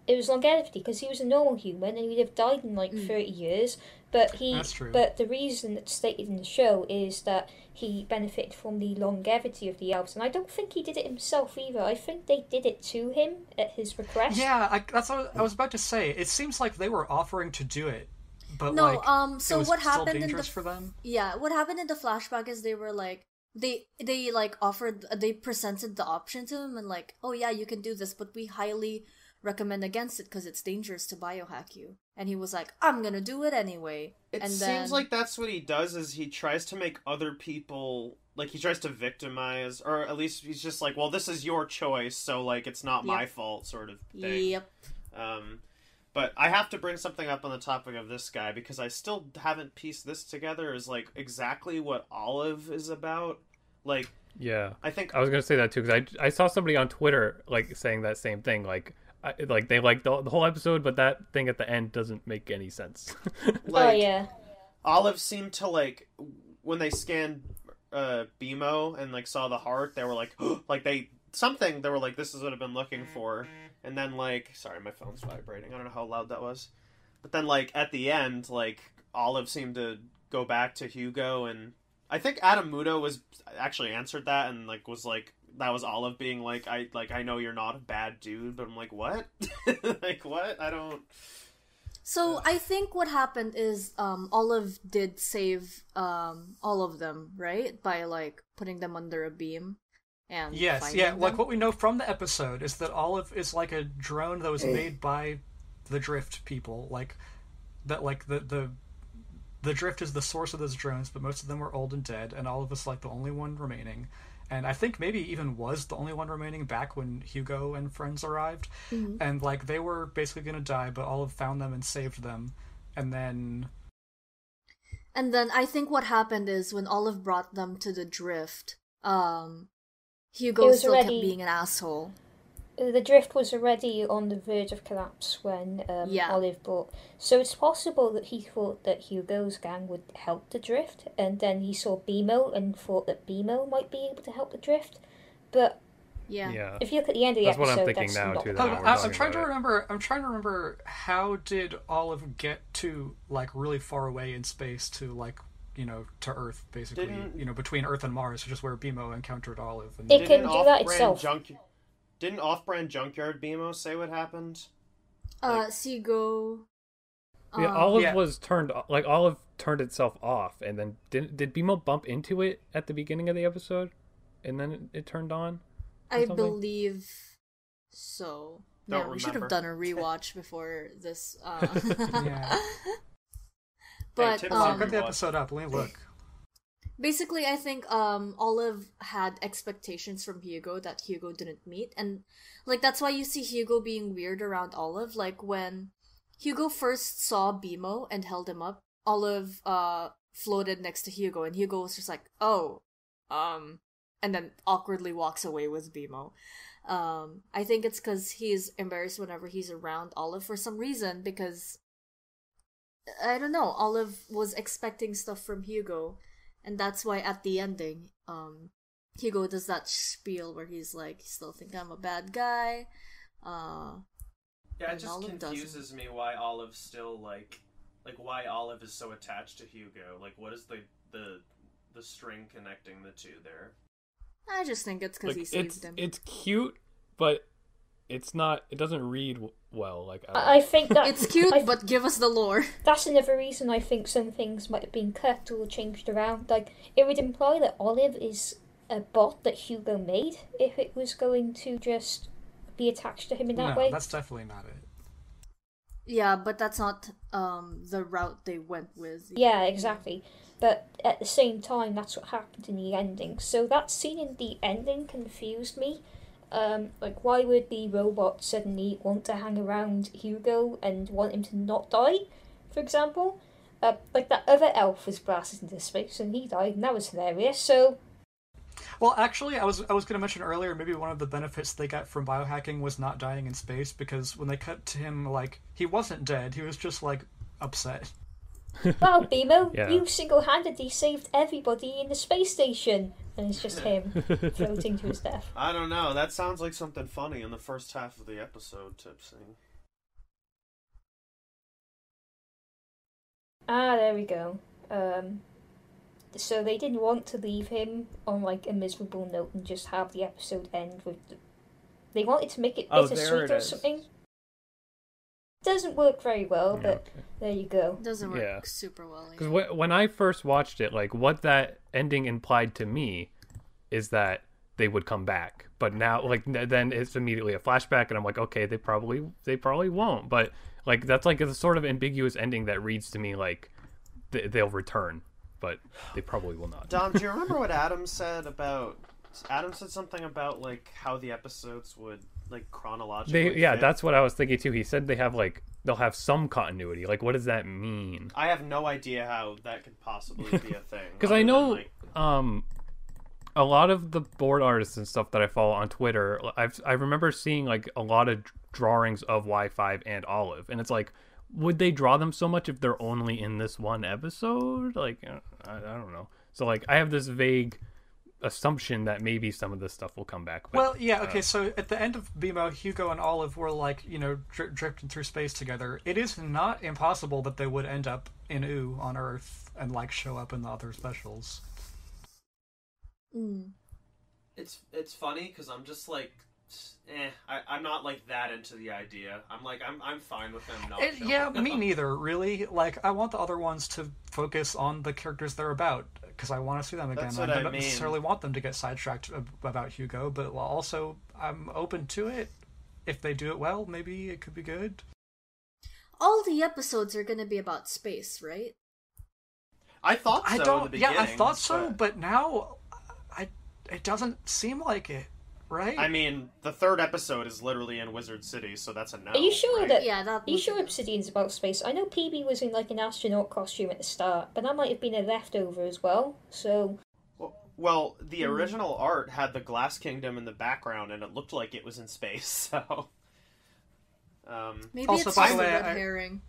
It was longevity, because he was a normal human, and he'd have died in, like, 30 years. That's true. But the reason that's stated in the show is that he benefited from the longevity of the elves, and I don't think he did it himself either. I think they did it to him at his request. Yeah, that's what I was about to say. It seems like they were offering to do it. But no, like, so what happened in the what happened in the flashback is they were like they like presented the option to him and like, oh yeah, you can do this, but we highly recommend against it because it's dangerous to biohack you. And he was like, I'm gonna do it anyway. Seems like that's what he does is he tries to make other people like he tries to victimize, or at least he's just like, well, this is your choice, so like it's not my fault, sort of thing. Yep. But I have to bring something up on the topic of this guy because I still haven't pieced this together is like exactly what Olive is about. Like, yeah, I think I was going to say that too. Cause I saw somebody on Twitter like saying that same thing. Like, they liked the whole episode, but that thing at the end doesn't make any sense. Like, oh yeah. Olive seemed to like when they scanned BMO and like saw the heart, they were like, they were like, this is what I've been looking for. And then, like, sorry, my phone's vibrating. I don't know how loud that was. But then, like, at the end, like, Olive seemed to go back to Hugo, and I think Adam Muto was actually answered that, and like was like that was Olive being like, I know you're not a bad dude, but I'm like, what? Like what? I don't. So I think what happened is Olive did save all of them, right? By like putting them under a beam. Yes, yeah, them. Like what we know from the episode is that Olive is like a drone that was made by the Drift people, like that like the Drift is the source of those drones, but most of them were old and dead, and Olive is like the only one remaining, and I think maybe even was the only one remaining back when Hugo and friends arrived, and like they were basically gonna die, but Olive found them and saved them, and then I think what happened is when Olive brought them to the Drift, Hugo still kept being an asshole. The Drift was already on the verge of collapse when Olive brought... So it's possible that he thought that Hugo's gang would help the Drift, and then he saw BMO and thought that BMO might be able to help the Drift, but... Yeah. If you look at the end of the episode, that's what I'm thinking now, too. I'm trying to remember how did Olive get to, like, really far away in space to, like, you know, to Earth, basically. Didn't, you know, between Earth and Mars, which is where BMO encountered Olive. And it can do that itself. Didn't off-brand Junkyard BMO say what happened? Seago. Yeah, Olive was turned, like, Olive turned itself off, and then did BMO bump into it at the beginning of the episode, and then it turned on? I believe so. Yeah, we should have done a rewatch before this. Yeah. But hey, I'll get the episode up. Let me look. Basically, I think Olive had expectations from Hugo that Hugo didn't meet, and like that's why you see Hugo being weird around Olive. Like when Hugo first saw BMO and held him up, Olive floated next to Hugo, and Hugo was just like, "Oh," and then awkwardly walks away with BMO. I think it's because he's embarrassed whenever he's around Olive for some reason, because, I don't know, Olive was expecting stuff from Hugo, and that's why at the ending, Hugo does that spiel where he's like, still think I'm a bad guy, Yeah, it just confuses me why Olive's still, like, why Olive is so attached to Hugo. Like, what is the string connecting the two there? I just think it's because he saved him. It's cute, but it's not. It doesn't read well. Like I think that it's cute, but give us the lore. That's another reason I think some things might have been cut or changed around. Like it would imply that Olive is a bot that Hugo made. If it was going to just be attached to him in that way, that's definitely not it. Yeah, but that's not the route they went with. Yeah, exactly. But at the same time, that's what happened in the ending. So that scene in the ending confused me. Like, why would the robot suddenly want to hang around Hugo and want him to not die, for example? Like, that other elf was blasted into space and he died, and that was hilarious, so... Well, actually, I was going to mention earlier, maybe one of the benefits they got from biohacking was not dying in space, because when they cut to him, like, he wasn't dead, he was just, like, upset. Wow, BMO, you single-handedly saved everybody in the space station. And it's just him floating to his death. I don't know, that sounds like something funny in the first half of the episode, Tipsy. Ah, there we go. So they didn't want to leave him on, like, a miserable note and just have the episode end with... They wanted to make it bittersweet or something. Doesn't work very well, but there you go. Doesn't work super well. Because when I first watched it, like what that ending implied to me is that they would come back, but now like then it's immediately a flashback, and I'm like, okay, they probably won't. But like that's like a sort of ambiguous ending that reads to me like they'll return, but they probably will not. Dom, do you remember what Adam said about? Adam said something about like how the episodes would. Like chronologically that's what I was thinking too. He said they have like they'll have some continuity. Like what does that mean? I have no idea how that could possibly be a thing, because I know a lot of the board artists and stuff that I follow on Twitter, I remember seeing like a lot of drawings of Y5 and Olive, and it's like would they draw them so much if they're only in this one episode? Like I don't know, so like I have this vague assumption that maybe some of this stuff will come back. But, so at the end of BMO, Hugo and Olive were like, you know, drifting through space together. It is not impossible that they would end up in OO on Earth and like show up in the other specials. Mm. It's funny because I'm just like, I'm not like that into the idea. I'm like, I'm fine with them not. Me neither, really. Like, I want the other ones to focus on the characters they're about, because I want to see them again. That's what I don't necessarily want them to get sidetracked about Hugo, but also I'm open to it. If they do it well, maybe it could be good. All the episodes are going to be about space, right? I thought so at the beginning. Yeah, I thought so, but now it doesn't seem like it, right? I mean, the third episode is literally in Wizard City, so that's a no. Are you sure Obsidian's about space? I know PB was in like an astronaut costume at the start, but that might have been a leftover as well, so... Well, the original art had the Glass Kingdom in the background, and it looked like it was in space, so... Maybe also, it's just a red herring.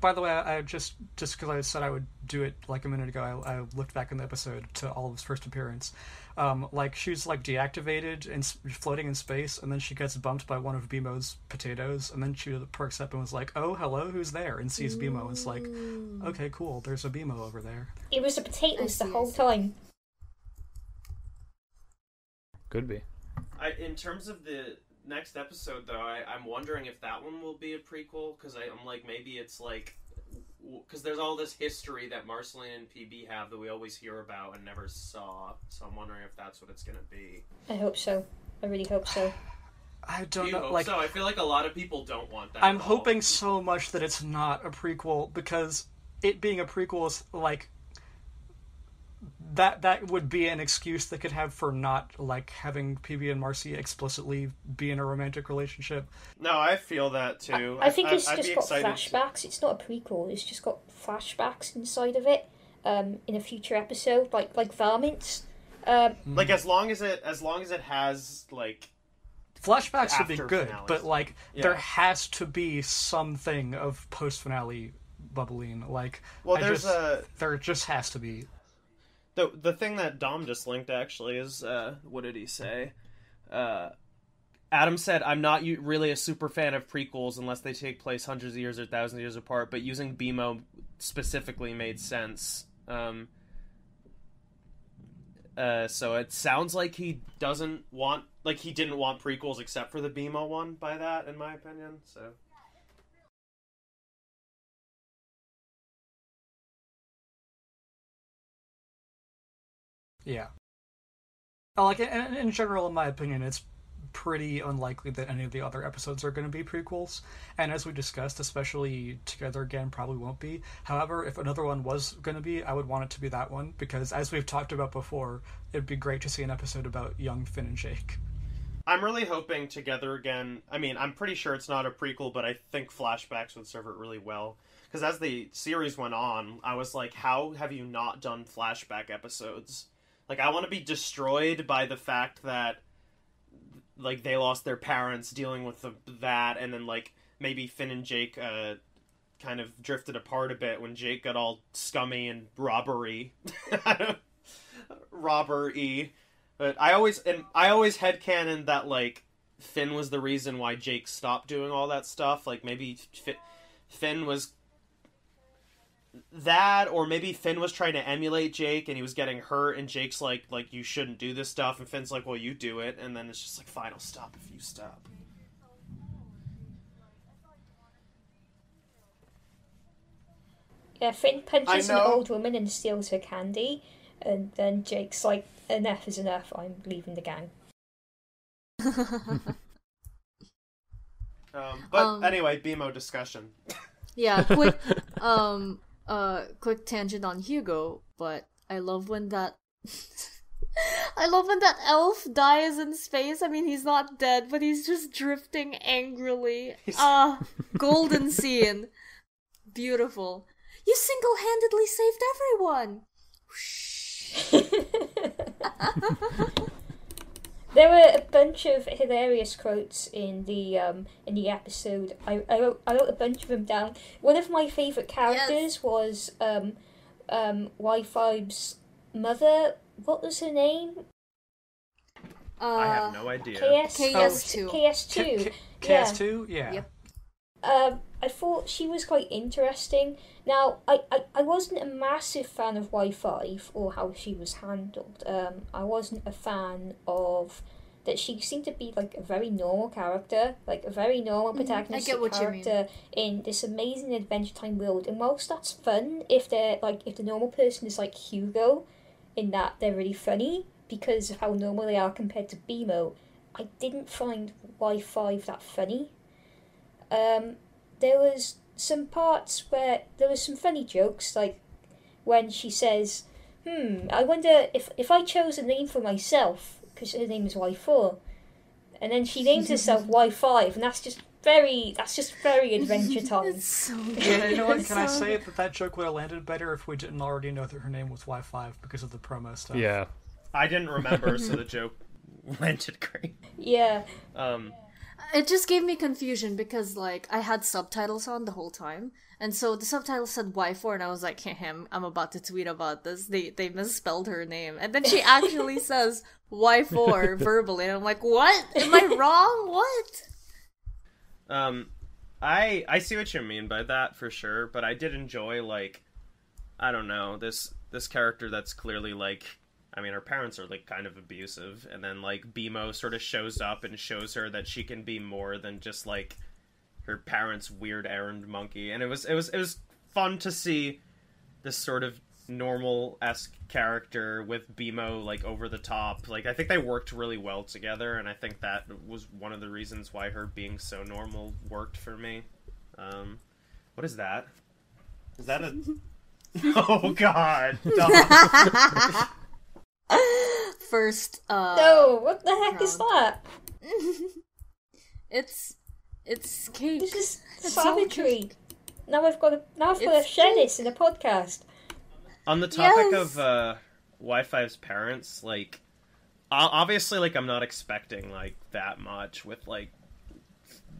By the way, I just because I said I would do it like a minute ago, I looked back in the episode to Olive's first appearance. Like she's like deactivated and floating in space, and then she gets bumped by one of BMO's potatoes, and then she perks up and was like, "Oh, hello, who's there?" and sees BMO and is like, "Okay, cool. There's a BMO over there." It was a potato the whole time. Could be. In terms of the next episode, though, I'm wondering if that one will be a prequel, because I'm like, maybe it's like, because there's all this history that Marceline and PB have that we always hear about and never saw, so I'm wondering if that's what it's going to be. I hope so. I really hope so. I don't know. Hope like, so? I feel like a lot of people don't want that. I'm hoping so much that it's not a prequel, because it being a prequel is like, that would be an excuse they could have for not like having PB and Marcy explicitly be in a romantic relationship. No, I feel that too. I think it's just got flashbacks. It's not a prequel. It's just got flashbacks inside of it. In a future episode, like varmints. Like as long as it has like flashbacks would be good, finales. But like there has to be something of post finale bubbling. Like there just has to be. The thing that Dom just linked, actually, is, what did he say? Adam said, "I'm not really a super fan of prequels unless they take place hundreds of years or thousands of years apart, but using BMO specifically made sense." So it sounds like he didn't want prequels except for the BMO one by that, in my opinion, so... Yeah. Like, in general, in my opinion, it's pretty unlikely that any of the other episodes are going to be prequels. And as we discussed, especially Together Again probably won't be. However, if another one was going to be, I would want it to be that one. Because as we've talked about before, it'd be great to see an episode about young Finn and Jake. I'm really hoping Together Again... I mean, I'm pretty sure it's not a prequel, but I think flashbacks would serve it really well. Because as the series went on, I was like, how have you not done flashback episodes? Like, I want to be destroyed by the fact that, like, they lost their parents dealing with that, and then, like, maybe Finn and Jake kind of drifted apart a bit when Jake got all scummy and robbery. But I always headcanoned that, like, Finn was the reason why Jake stopped doing all that stuff. Like, maybe Finn was... that, or maybe Finn was trying to emulate Jake and he was getting hurt, and Jake's like you shouldn't do this stuff, and Finn's like, well, you do it, and then it's just like, fine, I'll stop if you stop. Yeah, Finn punches an old woman and steals her candy, and then Jake's like, enough is enough, I'm leaving the gang. But anyway, BMO discussion. Yeah, quick quick tangent on Hugo, but I love when that elf dies in space. I mean, he's not dead, but he's just drifting angrily. Golden scene. Beautiful. You single-handedly saved everyone. There were a bunch of hilarious quotes in the episode. I wrote a bunch of them down. One of my favourite characters was Y5's mother. What was her name? I have no idea. KS2. KS2. KS2. Yeah. Yep. I thought she was quite interesting. Now, I wasn't a massive fan of Y5 or how she was handled. I wasn't a fan of that she seemed to be like a very normal character, like a very normal protagonistic character in this amazing Adventure Time world. And whilst that's fun, if the normal person is like Hugo, in that they're really funny because of how normal they are compared to BMO, I didn't find Y5 that funny. There was some parts where there was some funny jokes, like when she says, I wonder if I chose a name for myself, because her name is Y4, and then she names herself Y5, and that's just very Adventure Time. It's so good. Yeah, you know what, can I say that joke would have landed better if we didn't already know that her name was Y5 because of the promo stuff. Yeah. I didn't remember, so the joke landed great. Yeah. It just gave me confusion because, like, I had subtitles on the whole time. And so the subtitles said Y4, and I was like, hey, I'm about to tweet about this. They misspelled her name. And then she actually says Y4 verbally. And I'm like, what? Am I wrong? What? I see what you mean by that for sure. But I did enjoy, like, I don't know, this character that's clearly, like, I mean, her parents are, like, kind of abusive, and then, like, BMO sort of shows up and shows her that she can be more than just, like, her parents' weird errand monkey, and it was fun to see this sort of normal-esque character with BMO, like, over the top. Like, I think they worked really well together, and I think that was one of the reasons why her being so normal worked for me. What is that? Is that a... Oh, God! Stop. First, no, what the heck round. Is that? It's cake. This is savagery. Now I've got to share this in a podcast. On the topic of Y5's parents, like, obviously, like, I'm not expecting, like, that much with, like,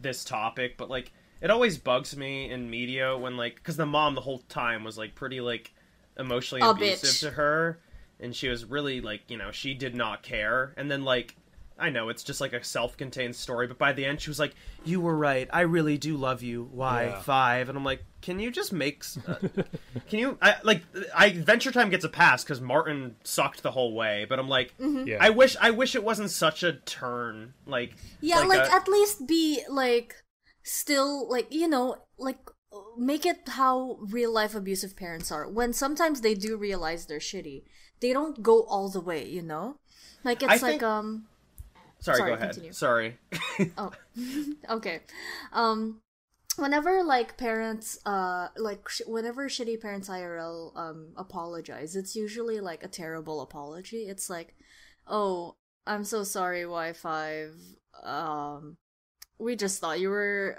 this topic, but, like, it always bugs me in media when, like, because the mom the whole time was, like, pretty, like, emotionally abusive bitch to her. And she was really, like, you know, she did not care. And then, like, I know it's just, like, a self-contained story. But by the end, she was like, you were right. I really do love you, Y5. Yeah. And I'm like, can you just make... can you... Adventure Time gets a pass because Martin sucked the whole way. But I'm like, mm-hmm. Yeah. I wish it wasn't such a turn. Like, yeah, like at least be, like, still, like, you know, like... Make it how real-life abusive parents are. When sometimes they do realize they're shitty, they don't go all the way, you know? Like, it's Sorry, go ahead. Continue. Sorry. Oh. Okay. Whenever, like, parents... whenever shitty parents IRL apologize, it's usually, like, a terrible apology. It's like, oh, I'm so sorry, Y5. We just thought you were...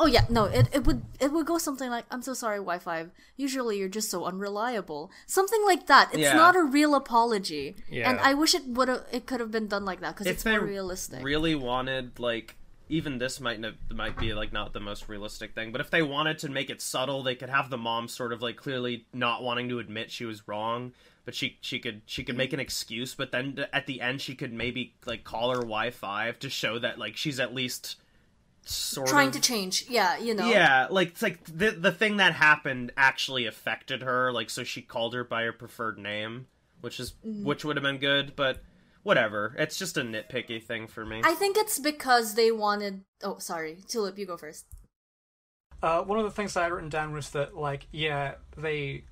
Oh yeah, no. It would go something like, "I'm so sorry, Y5. Usually you're just so unreliable." Something like that. It's not a real apology, and I wish it could have been done like that because it's more realistic. Really wanted, like, even this might be, like, not the most realistic thing, but if they wanted to make it subtle, they could have the mom sort of, like, clearly not wanting to admit she was wrong, but she could make an excuse, but then at the end she could maybe, like, call her Y5 to show that, like, she's at least. Trying to change, yeah, you know. Yeah, like, it's like the thing that happened actually affected her, like, so she called her by her preferred name, which would have been good, but whatever. It's just a nitpicky thing for me. I think it's because they wanted... Oh, sorry. Tulip, you go first. One of the things that I'd written down was that, like, yeah, they...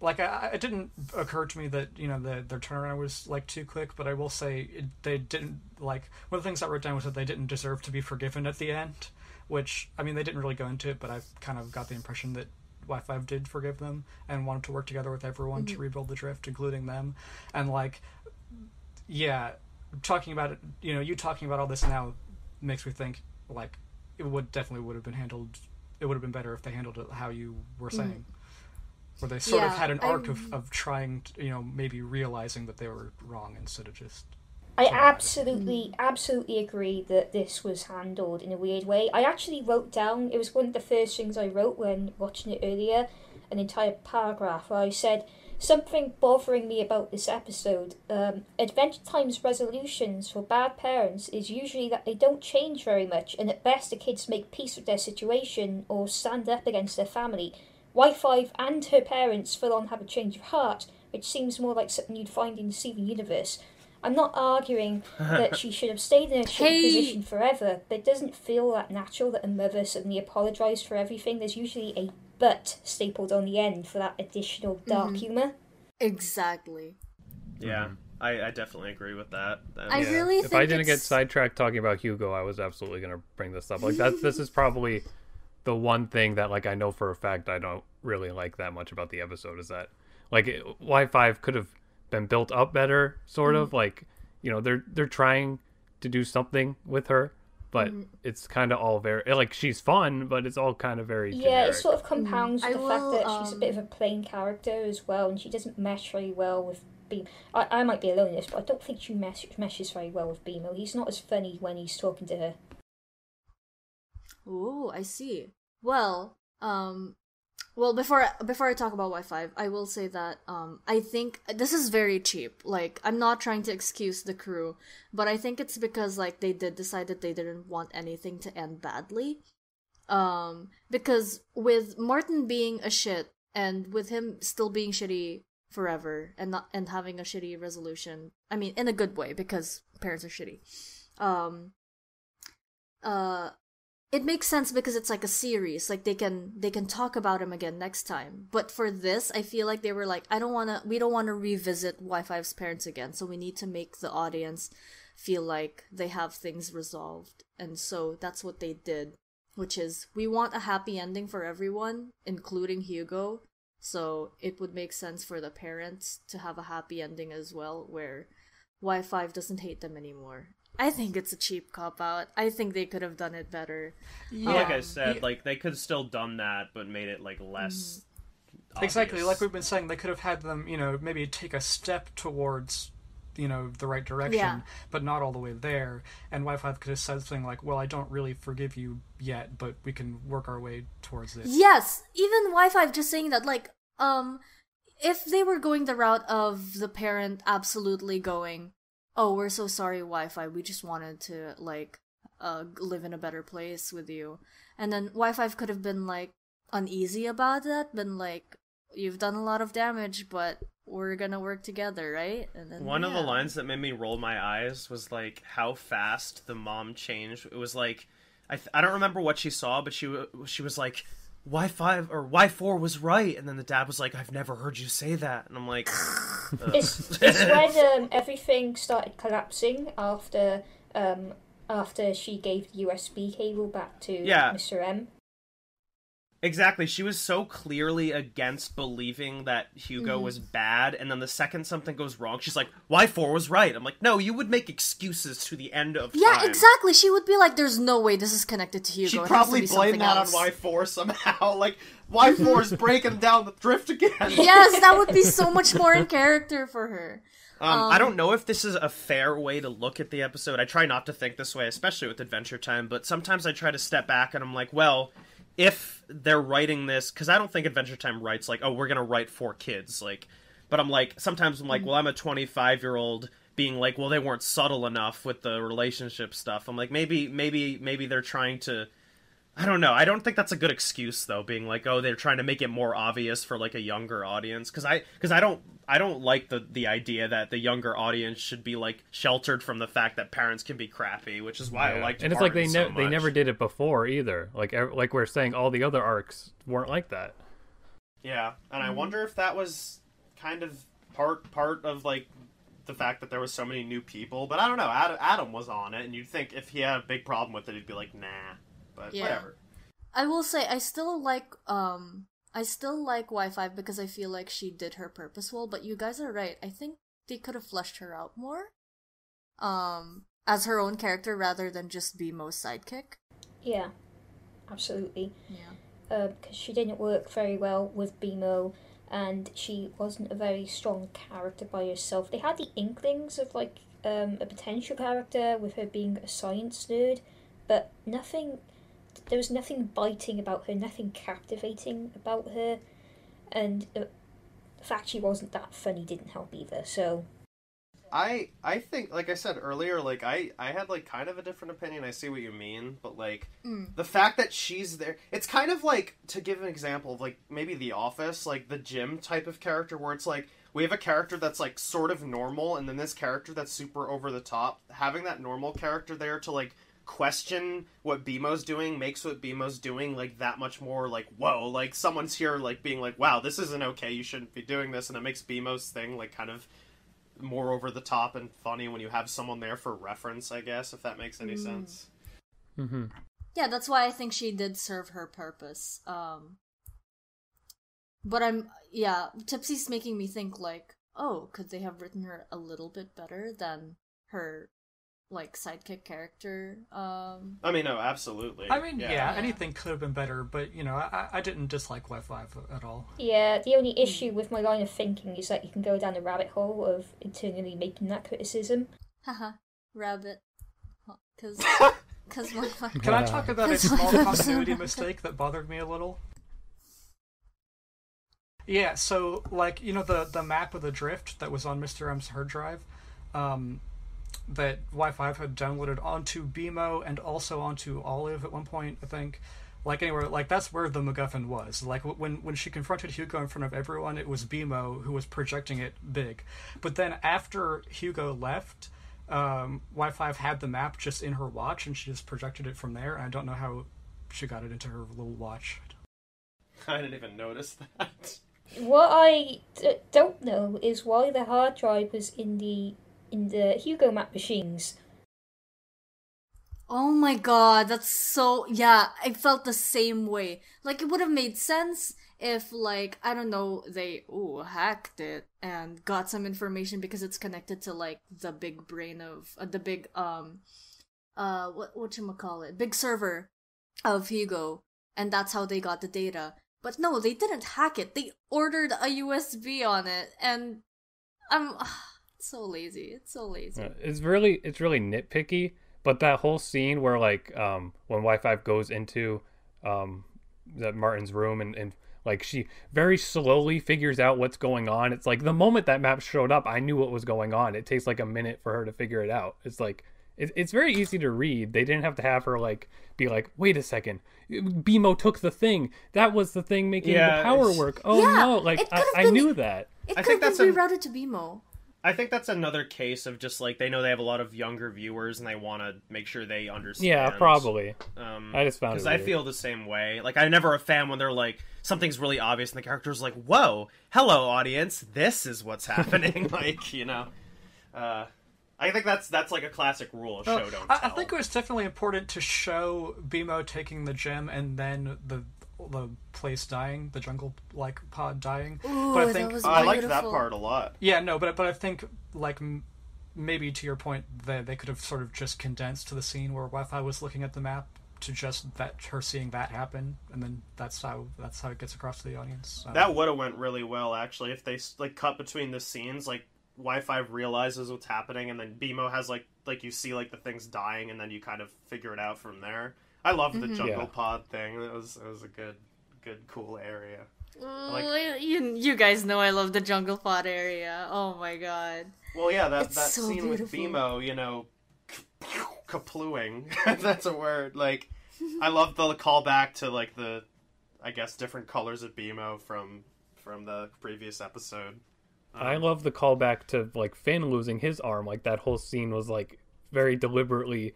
Like, it didn't occur to me that, you know, their turnaround was, like, too quick, but I will say they didn't, like... One of the things I wrote down was that they didn't deserve to be forgiven at the end, which, I mean, they didn't really go into it, but I kind of got the impression that Y5 did forgive them and wanted to work together with everyone to rebuild the drift, including them. And, like, yeah, talking about it, you know, you talking about all this now makes me think, like, it would have been handled... It would have been better if they handled it how you were saying. Where they sort of had an arc of trying to, you know, maybe realizing that they were wrong instead of just... I absolutely agree that this was handled in a weird way. I actually wrote down, it was one of the first things I wrote when watching it earlier, an entire paragraph where I said, something bothering me about this episode, Adventure Time's resolutions for bad parents is usually that they don't change very much, and at best the kids make peace with their situation or stand up against their family. Y5 and her parents full on have a change of heart, which seems more like something you'd find in the Steven universe. I'm not arguing that she should have stayed in her position forever, but it doesn't feel that natural that a mother suddenly apologised for everything. There's usually a but stapled on the end for that additional dark humour. Exactly. Yeah, I definitely agree with that. I really think I didn't get sidetracked talking about Hugo, I was absolutely going to bring this up. Like, this is probably... The one thing that, like, I know for a fact I don't really like that much about the episode is that, like, Y5 could have been built up better, sort of. Like, you know, they're trying to do something with her, but it's kind of all very... Like, she's fun, but it's all kind of very generic. It sort of compounds with the fact that she's a bit of a plain character as well, and she doesn't mesh very well with BMO. I might be alone in this, but I don't think she meshes very well with BMO. He's not as funny when he's talking to her. Oh, I see. Well, before I talk about Y5, I will say that I think this is very cheap. Like, I'm not trying to excuse the crew, but I think it's because, like, they did decide that they didn't want anything to end badly. Because with Martin being a shit, and with him still being shitty forever, and having a shitty resolution, I mean, in a good way, because parents are shitty, it makes sense because it's like a series. Like, they can talk about him again next time. But for this, I feel like they were like, we don't want to revisit Y5's parents again, so we need to make the audience feel like they have things resolved. And so that's what they did, which is, we want a happy ending for everyone, including Hugo. So it would make sense for the parents to have a happy ending as well, where Y5 doesn't hate them anymore. I think it's a cheap cop-out. I think they could have done it better. Yeah. Like I said, like, they could have still done that, but made it, like, less obvious. Exactly, like we've been saying, they could have had them, you know, maybe take a step towards, you know, the right direction, but not all the way there. And Y5 could have said something like, well, I don't really forgive you yet, but we can work our way towards it. Yes! Even Y5 just saying that, like, if they were going the route of the parent absolutely going, oh, we're so sorry, Y5, we just wanted to, like, live in a better place with you. And then Y5 could have been, like, uneasy about that, been like, you've done a lot of damage, but we're gonna work together, right? And then one of the lines that made me roll my eyes was, like, how fast the mom changed. It was like, I don't remember what she saw, but she was like, Y5 or Y4 was right, and then the dad was like, I've never heard you say that, and I'm like, it's when everything started collapsing after she gave the USB cable back to Mr. M. Exactly, she was so clearly against believing that Hugo was bad, and then the second something goes wrong, she's like, Y4 was right. I'm like, no, you would make excuses to the end of time. Yeah, exactly, she would be like, there's no way this is connected to Hugo. She'd probably blame that on Y4 somehow, like, Y4 is breaking down the drift again. Yes, that would be so much more in character for her. I don't know if this is a fair way to look at the episode. I try not to think this way, especially with Adventure Time, but sometimes I try to step back and I'm like, well, if they're writing this, because I don't think Adventure Time writes like, oh, we're gonna write for kids, like, but I'm like, sometimes I'm like, well, I'm a 25-year-old being like, well, they weren't subtle enough with the relationship stuff. I'm like, maybe they're trying to, I don't know. I don't think that's a good excuse though, being like, oh, they're trying to make it more obvious for like a younger audience, because I don't like the idea that the younger audience should be like sheltered from the fact that parents can be crappy, which is why I liked Martin. And it's like they never did it before either. Like we're saying, all the other arcs weren't like that. Yeah, and I wonder if that was kind of part of like the fact that there was so many new people. But I don't know. Adam was on it, and you'd think if he had a big problem with it, he'd be like, nah. But whatever. I will say I still like Y5 because I feel like she did her purpose well, but you guys are right. I think they could have fleshed her out more as her own character rather than just be Mo's sidekick. Yeah, absolutely. Yeah, because she didn't work very well with BMO, and she wasn't a very strong character by herself. They had the inklings of like a potential character with her being a science nerd, but nothing. There was nothing biting about her, nothing captivating about her, and the fact she wasn't that funny didn't help either, so... I think, like I said earlier, like, I had, like, kind of a different opinion, I see what you mean, but, like, the fact that she's there, it's kind of like, to give an example of, like, maybe The Office, like, the Jim type of character, where it's like, we have a character that's, like, sort of normal, and then this character that's super over the top, having that normal character there to, like, question what BMO's doing makes what BMO's doing like that much more like, whoa, like someone's here like being like, wow, this isn't okay, you shouldn't be doing this, and it makes BMO's thing like kind of more over the top and funny when you have someone there for reference, I guess, if that makes any sense. Mm-hmm. Yeah, that's why I think she did serve her purpose. But Tipsy's making me think like, oh, could they have written her a little bit better than her like sidekick character. I mean, no, absolutely. I mean, yeah, anything could have been better, but you know, I didn't dislike Y5 at all. Yeah, the only issue with my line of thinking is that you can go down the rabbit hole of internally making that criticism. Haha, rabbit. Because Y5. Can I talk about a small continuity mistake that bothered me a little? Yeah, so, like, you know, the map of the drift that was on Mr. M's hard drive, that Y5 had downloaded onto BMO and also onto Olive at one point, I think. Like, anyway, like, that's where the MacGuffin was. Like, when she confronted Hugo in front of everyone, it was BMO who was projecting it big. But then after Hugo left, Y5 had the map just in her watch, and she just projected it from there. I don't know how she got it into her little watch. I didn't even notice that. What I don't know is why the hard drive was in the Hugo map machines. Oh my god, that's so... Yeah, I felt the same way. Like, it would have made sense if, like, I don't know, they, hacked it and got some information because it's connected to, like, the big brain of... the big, whatchamacallit? Big server of Hugo. And that's how they got the data. But no, they didn't hack it. They ordered a USB on it, and I'm... so lazy. It's so lazy. It's really nitpicky, but that whole scene where, like, when Y5 goes into Martin's room and like she very slowly figures out what's going on. It's like the moment that map showed up, I knew what was going on. It takes like a minute for her to figure it out. It's like it's very easy to read. They didn't have to have her like be like, wait a second, BMO took the thing. That was the thing making the power work. Oh yeah, no! Like I knew that. It could have been rerouted to BMO. I think that's another case of just, like, they know they have a lot of younger viewers and they want to make sure they understand. Yeah, probably. I just found it. Because I feel the same way. Like, I'm never a fan when they're like, something's really obvious and the character's like, whoa, hello, audience, this is what's happening. Like, you know. I think that's like a classic rule of show, don't tell. I think it was definitely important to show BMO taking the gem and then the place dying, the jungle like pod dying. Ooh, but I think I liked that part a lot. Yeah, no, but I think, like, maybe to your point, they could have sort of just condensed to the scene where Wi-Fi was looking at the map to just that her seeing that happen, and then that's how it gets across to the audience. That would have went really well, actually, if they like cut between the scenes, like Wi-Fi realizes what's happening, and then BMO has like you see like the things dying, and then you kind of figure it out from there. I loved the jungle pod thing. It was a good, cool area. Like, you guys know I love the jungle pod area. Oh my god. Well, yeah, that so scene beautiful with BMO, you know, kaplooing. That's a word. Like, I love the callback to, like, the, I guess, different colors of BMO from the previous episode. I love the callback to, like, Finn losing his arm. Like, that whole scene was, like, very deliberately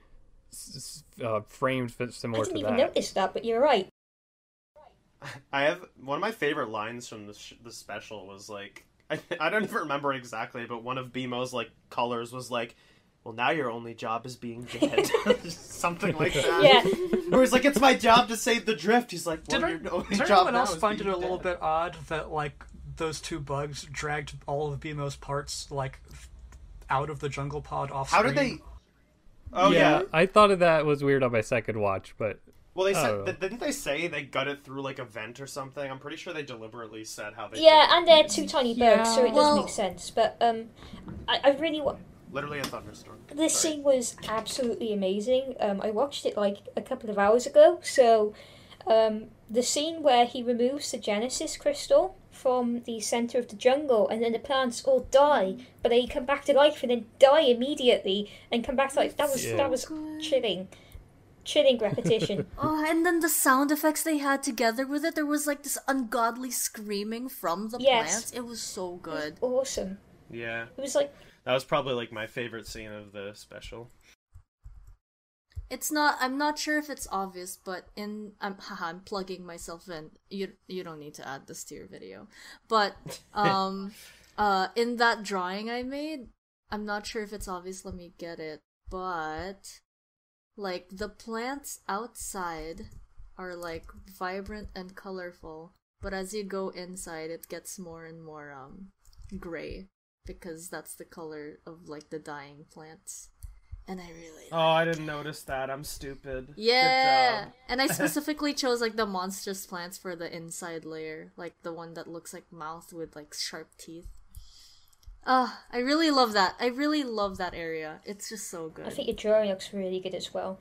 framed similar to that. I didn't even notice that, but you're right. I have one of my favorite lines from the special was like, I don't even remember exactly, but one of BMO's like colors was like, well, now your only job is being dead. Something like that. Yeah. Or he's like, it's my job to save the drift. He's like, well, your only job now is being dead. Did anyone else find it a little bit odd that, like, those two bugs dragged all of BMO's parts, like, out of the jungle pod off screen? How did they... Oh yeah, I thought of that was weird on my second watch, but well, they said didn't they say they gutted through like a vent or something? I'm pretty sure they deliberately said how they and they're two tiny bugs, so it does make sense. But I really literally a thunderstorm. This scene was absolutely amazing. I watched it like a couple of hours ago. So the scene where he removes the Genesis crystal from the center of the jungle, and then the plants all die, but they come back to life and then die immediately and come back to life. That was chilling repetition. Oh, and then the sound effects they had together with it, there was like this ungodly screaming from the plants. It was so good. It was awesome. Yeah. It was like that was probably like my favorite scene of the special. It's not. I'm not sure if it's obvious, but I'm plugging myself in. You don't need to add this to your video, but in that drawing I made, I'm not sure if it's obvious. Let me get it. But like the plants outside are like vibrant and colorful, but as you go inside, it gets more and more gray because that's the color of like the dying plants. and I really like I didn't notice that. I'm stupid. Yeah. Good job. And I specifically chose like the monstrous plants for the inside layer, like the one that looks like mouth with like sharp teeth. I really love that. I really love that area. It's just so good. I think your drawing looks really good as well.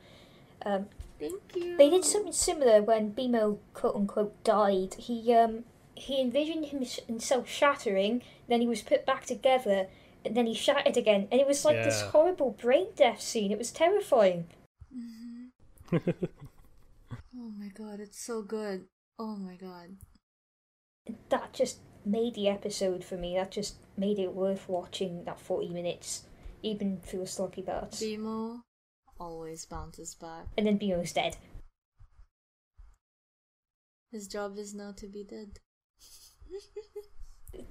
Thank you. They did something similar when BMO quote unquote died. He envisioned himself shattering, then he was put back together, and then he shattered again, and it was like this horrible brain death scene. It was terrifying. Mm-hmm. Oh my god, it's so good. Oh my god. That just made the episode for me. That just made it worth watching, that 40 minutes, even through a sloppy parts. BMO always bounces back. And then BMO's dead. His job is now to be dead.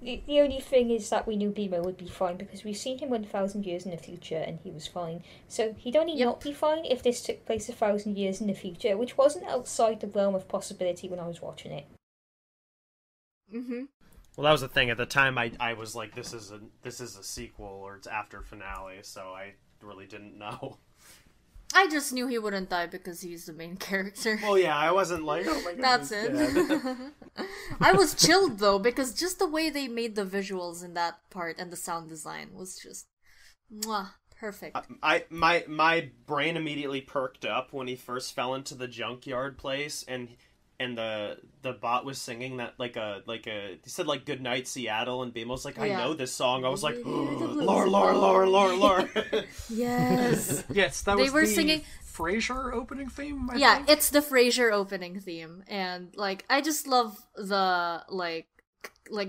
The only thing is that we knew BMO would be fine because we've seen him 1,000 years in the future and he was fine. So he'd only not be fine if this took place 1,000 years in the future, which wasn't outside the realm of possibility when I was watching it. Mm-hmm. Well, that was the thing. At the time, I was like, this is a sequel or it's after finale, so I really didn't know. I just knew he wouldn't die because he's the main character. Well, yeah, I wasn't like, oh my god, that's it. I was chilled, though, because just the way they made the visuals in that part and the sound design was just mwah, perfect. My brain immediately perked up when he first fell into the junkyard place and the bot was singing that like a he said like Goodnight Seattle and BMO's like I know this song. I was like lore. Yes, that was the singing Frasier opening theme. I think it's the Frasier opening theme, and like I just love the like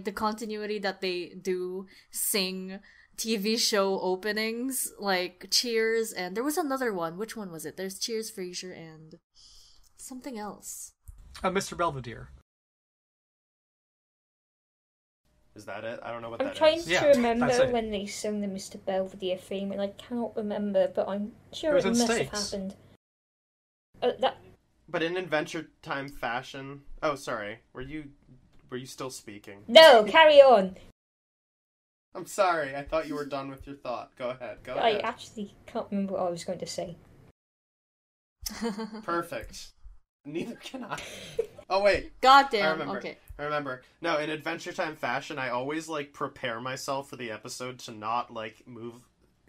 the continuity that they do sing TV show openings like Cheers, and there was another one. Which one was it? There's Cheers, Frasier, and something else. Mr. Belvedere. Is that it? I don't know what that is. I'm trying to remember when they sung the Mr. Belvedere theme, and I cannot remember, but I'm sure it must have happened. But in Adventure Time fashion... Oh, sorry. Were you still speaking? No, carry on. I'm sorry. I thought you were done with your thought. Go ahead. I actually can't remember what I was going to say. Perfect. Neither can I. Oh, wait. Goddamn. I remember. No, in Adventure Time fashion, I always, like, prepare myself for the episode to not, like, move,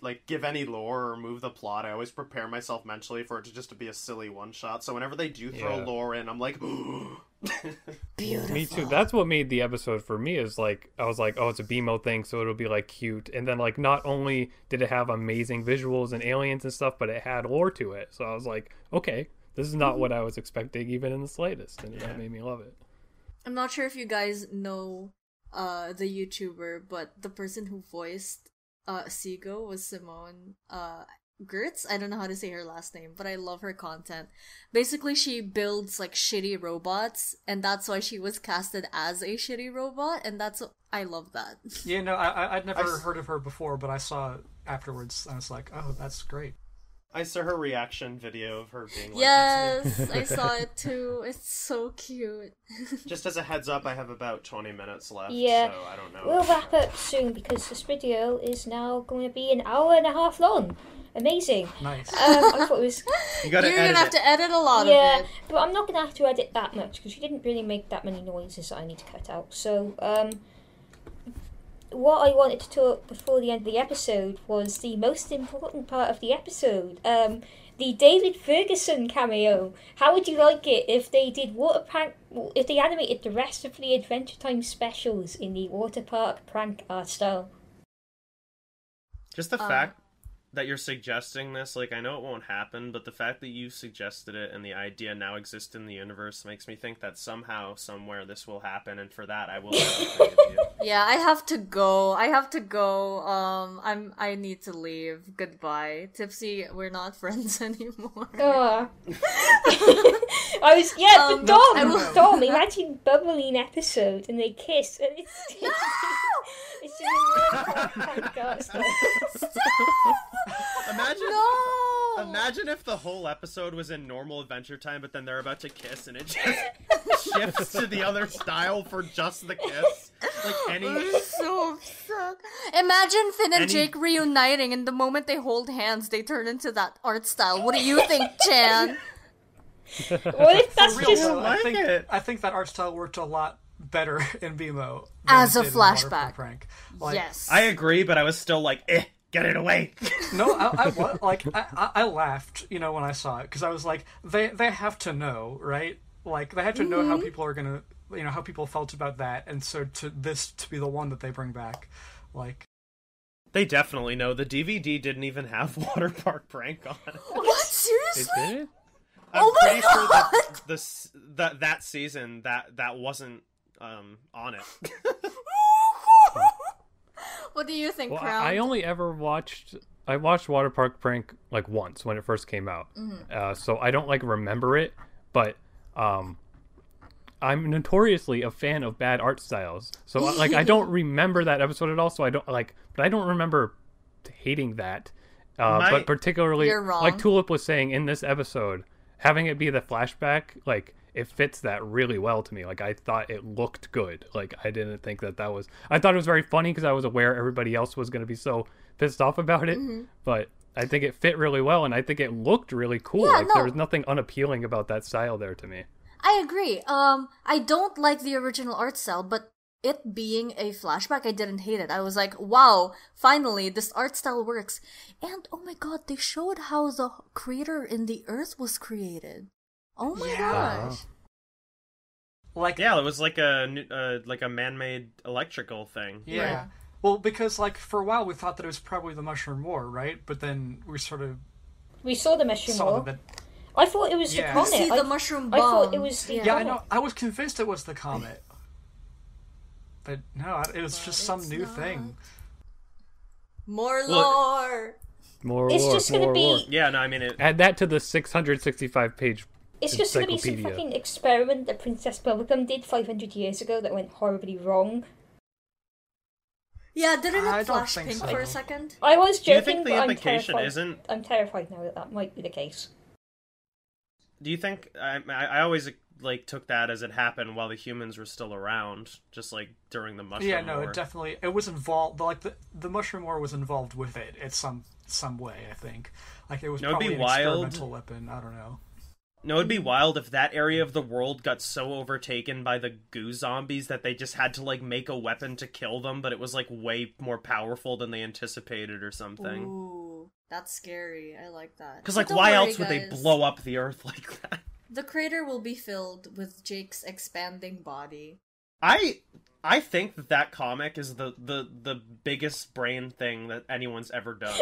like, give any lore or move the plot. I always prepare myself mentally for it to just to be a silly one-shot. So whenever they do throw lore in, I'm like, beautiful. Me too. That's what made the episode for me is, like, I was like, oh, it's a BMO thing, so it'll be, like, cute. And then, like, not only did it have amazing visuals and aliens and stuff, but it had lore to it. So I was like, okay. This is not what I was expecting, even in the slightest, and that made me love it. I'm not sure if you guys know the YouTuber, but the person who voiced Seago was Simone Gertz. I don't know how to say her last name, but I love her content. Basically, she builds, like, shitty robots, and that's why she was casted as a shitty robot, and that's... I love that. Yeah, no, I'd never heard of her before, but I saw it afterwards, and I was like, oh, that's great. I saw her reaction video of her being like... Yes, I saw it too. It's so cute. Just as a heads up, I have about 20 minutes left, so I don't know. We'll wrap up soon because this video is now going to be 1.5 hours long. Amazing. Nice. I thought it was... You're going to have to edit a lot of it. Yeah, but I'm not going to have to edit that much because you didn't really make that many noises that I need to cut out. So, what I wanted to talk before the end of the episode was the most important part of the episode, the David Ferguson cameo. How would you like it if they did if they animated the rest of the Adventure Time specials in the water park prank art style? Just the fact that you're suggesting this, like, I know it won't happen, but the fact that you suggested it and the idea now exists in the universe makes me think that somehow, somewhere, this will happen, and for that, I will love you. Yeah, I have to go. I need to leave. Goodbye. Tipsy, we're not friends anymore. I was, the Dom, imagine bubbling episode, and they kiss, and it's... No! It's just... Oh, God, stop! Imagine if the whole episode was in normal Adventure Time, but then they're about to kiss, and it just shifts to the other style for just the kiss. Like any. I'm so upset. Imagine Finn and Jake reuniting, and the moment they hold hands, they turn into that art style. What do you think, Chan? What if that's just? I think that art style worked a lot better in BMO as a flashback prank. Like, yes, I agree, but I was still like, eh. Get it away! No, I laughed, you know, when I saw it because I was like, they have to know, right? Like they had to know how people are gonna, you know, how people felt about that, and so to be the one that they bring back, like they definitely know. The DVD didn't even have Water Park Prank on it. What? Seriously? It did? I'm pretty sure that season that wasn't on it. What do you think, Crown? I only ever watched Water Park Prank like once when it first came out, so I don't like remember it. But I'm notoriously a fan of bad art styles, so like I don't remember that episode at all. So I don't like, but I don't remember hating that. But particularly, like Tulip was saying in this episode, having it be the flashback, like. It fits that really well to me. Like, I thought it looked good. Like, I didn't think that was... I thought it was very funny because I was aware everybody else was going to be so pissed off about it. Mm-hmm. But I think it fit really well, and I think it looked really cool. Yeah, like, there was nothing unappealing about that style there to me. I agree. I don't like the original art style, but it being a flashback, I didn't hate it. I was like, wow, finally, this art style works. And, oh my god, they showed how the crater in the earth was created. Oh my gosh! Like it was like a man-made electrical thing. Yeah. Right? Well, because like for a while we thought that it was probably the Mushroom War, right? But then we saw the Mushroom War. I thought it was the comet. See the mushroom bomb. I thought it was the comet. I know. I was convinced it was the comet, but no, it was just some new thing. More lore. More lore. It's just going to be. Yeah. No, I mean it. Add that to the 665-page. It's just going to be some fucking experiment that Princess Bubblegum did 500 years ago that went horribly wrong. Yeah, didn't it flash pink for a second? I was joking, do you think the implication isn't? I'm terrified now that that might be the case. Do you think... I always like took that as it happened while the humans were still around, just like during the Mushroom War. Yeah, no, it definitely... It was involved... Like, the Mushroom War was involved with it in some way, I think. Like, it was probably an experimental weapon. I don't know. No, it'd be wild if that area of the world got so overtaken by the goo zombies that they just had to, like, make a weapon to kill them, but it was, like, way more powerful than they anticipated or something. Ooh, that's scary. I like that. Because, like, why else would they blow up the Earth like that? The crater will be filled with Jake's expanding body. I think that comic is the biggest brain thing that anyone's ever done.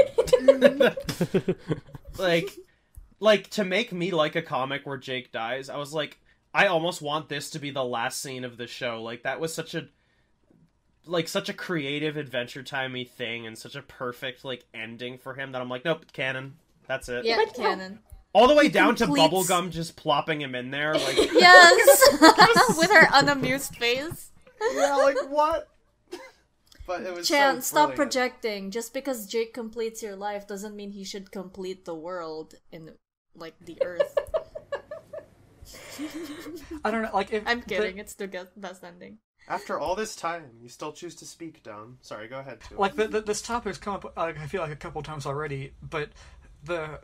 Like, to make me like a comic where Jake dies, I was like, I almost want this to be the last scene of the show. Like, that was such a creative Adventure Time-y thing and such a perfect, like, ending for him that I'm like, nope, canon. That's it. Yeah, canon. All the way down to Bubblegum just plopping him in there. Like, yes! With her unamused face. Yeah, like, what? But it was Chan, so stop projecting. Just because Jake completes your life doesn't mean he should complete the world and, like, the Earth. I don't know, like... I'm kidding, it's the best ending. After all this time, you still choose to speak, Dom. Sorry, go ahead, too. Like, this topic's come up, I feel like, a couple times already, but the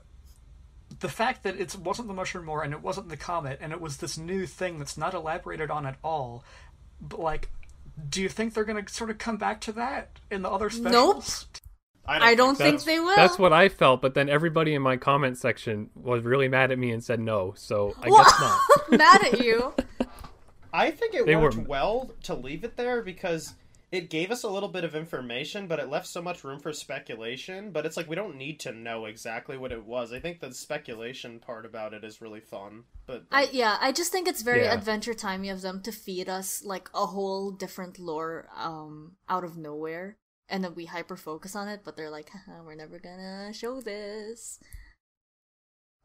fact that it wasn't the Mushroom War and it wasn't the comet, and it was this new thing that's not elaborated on at all, but, like... Do you think they're going to sort of come back to that in the other specials? Nope. I don't think they will. That's what I felt, but then everybody in my comment section was really mad at me and said no, so I guess not. Mad at you? I think it worked well to leave it there because it gave us a little bit of information, but it left so much room for speculation, but it's like we don't need to know exactly what it was. I think the speculation part about it is really fun. I just think it's very Adventure Time-y of them to feed us like a whole different lore out of nowhere, and then we hyper-focus on it, but they're like, haha, we're never gonna show this.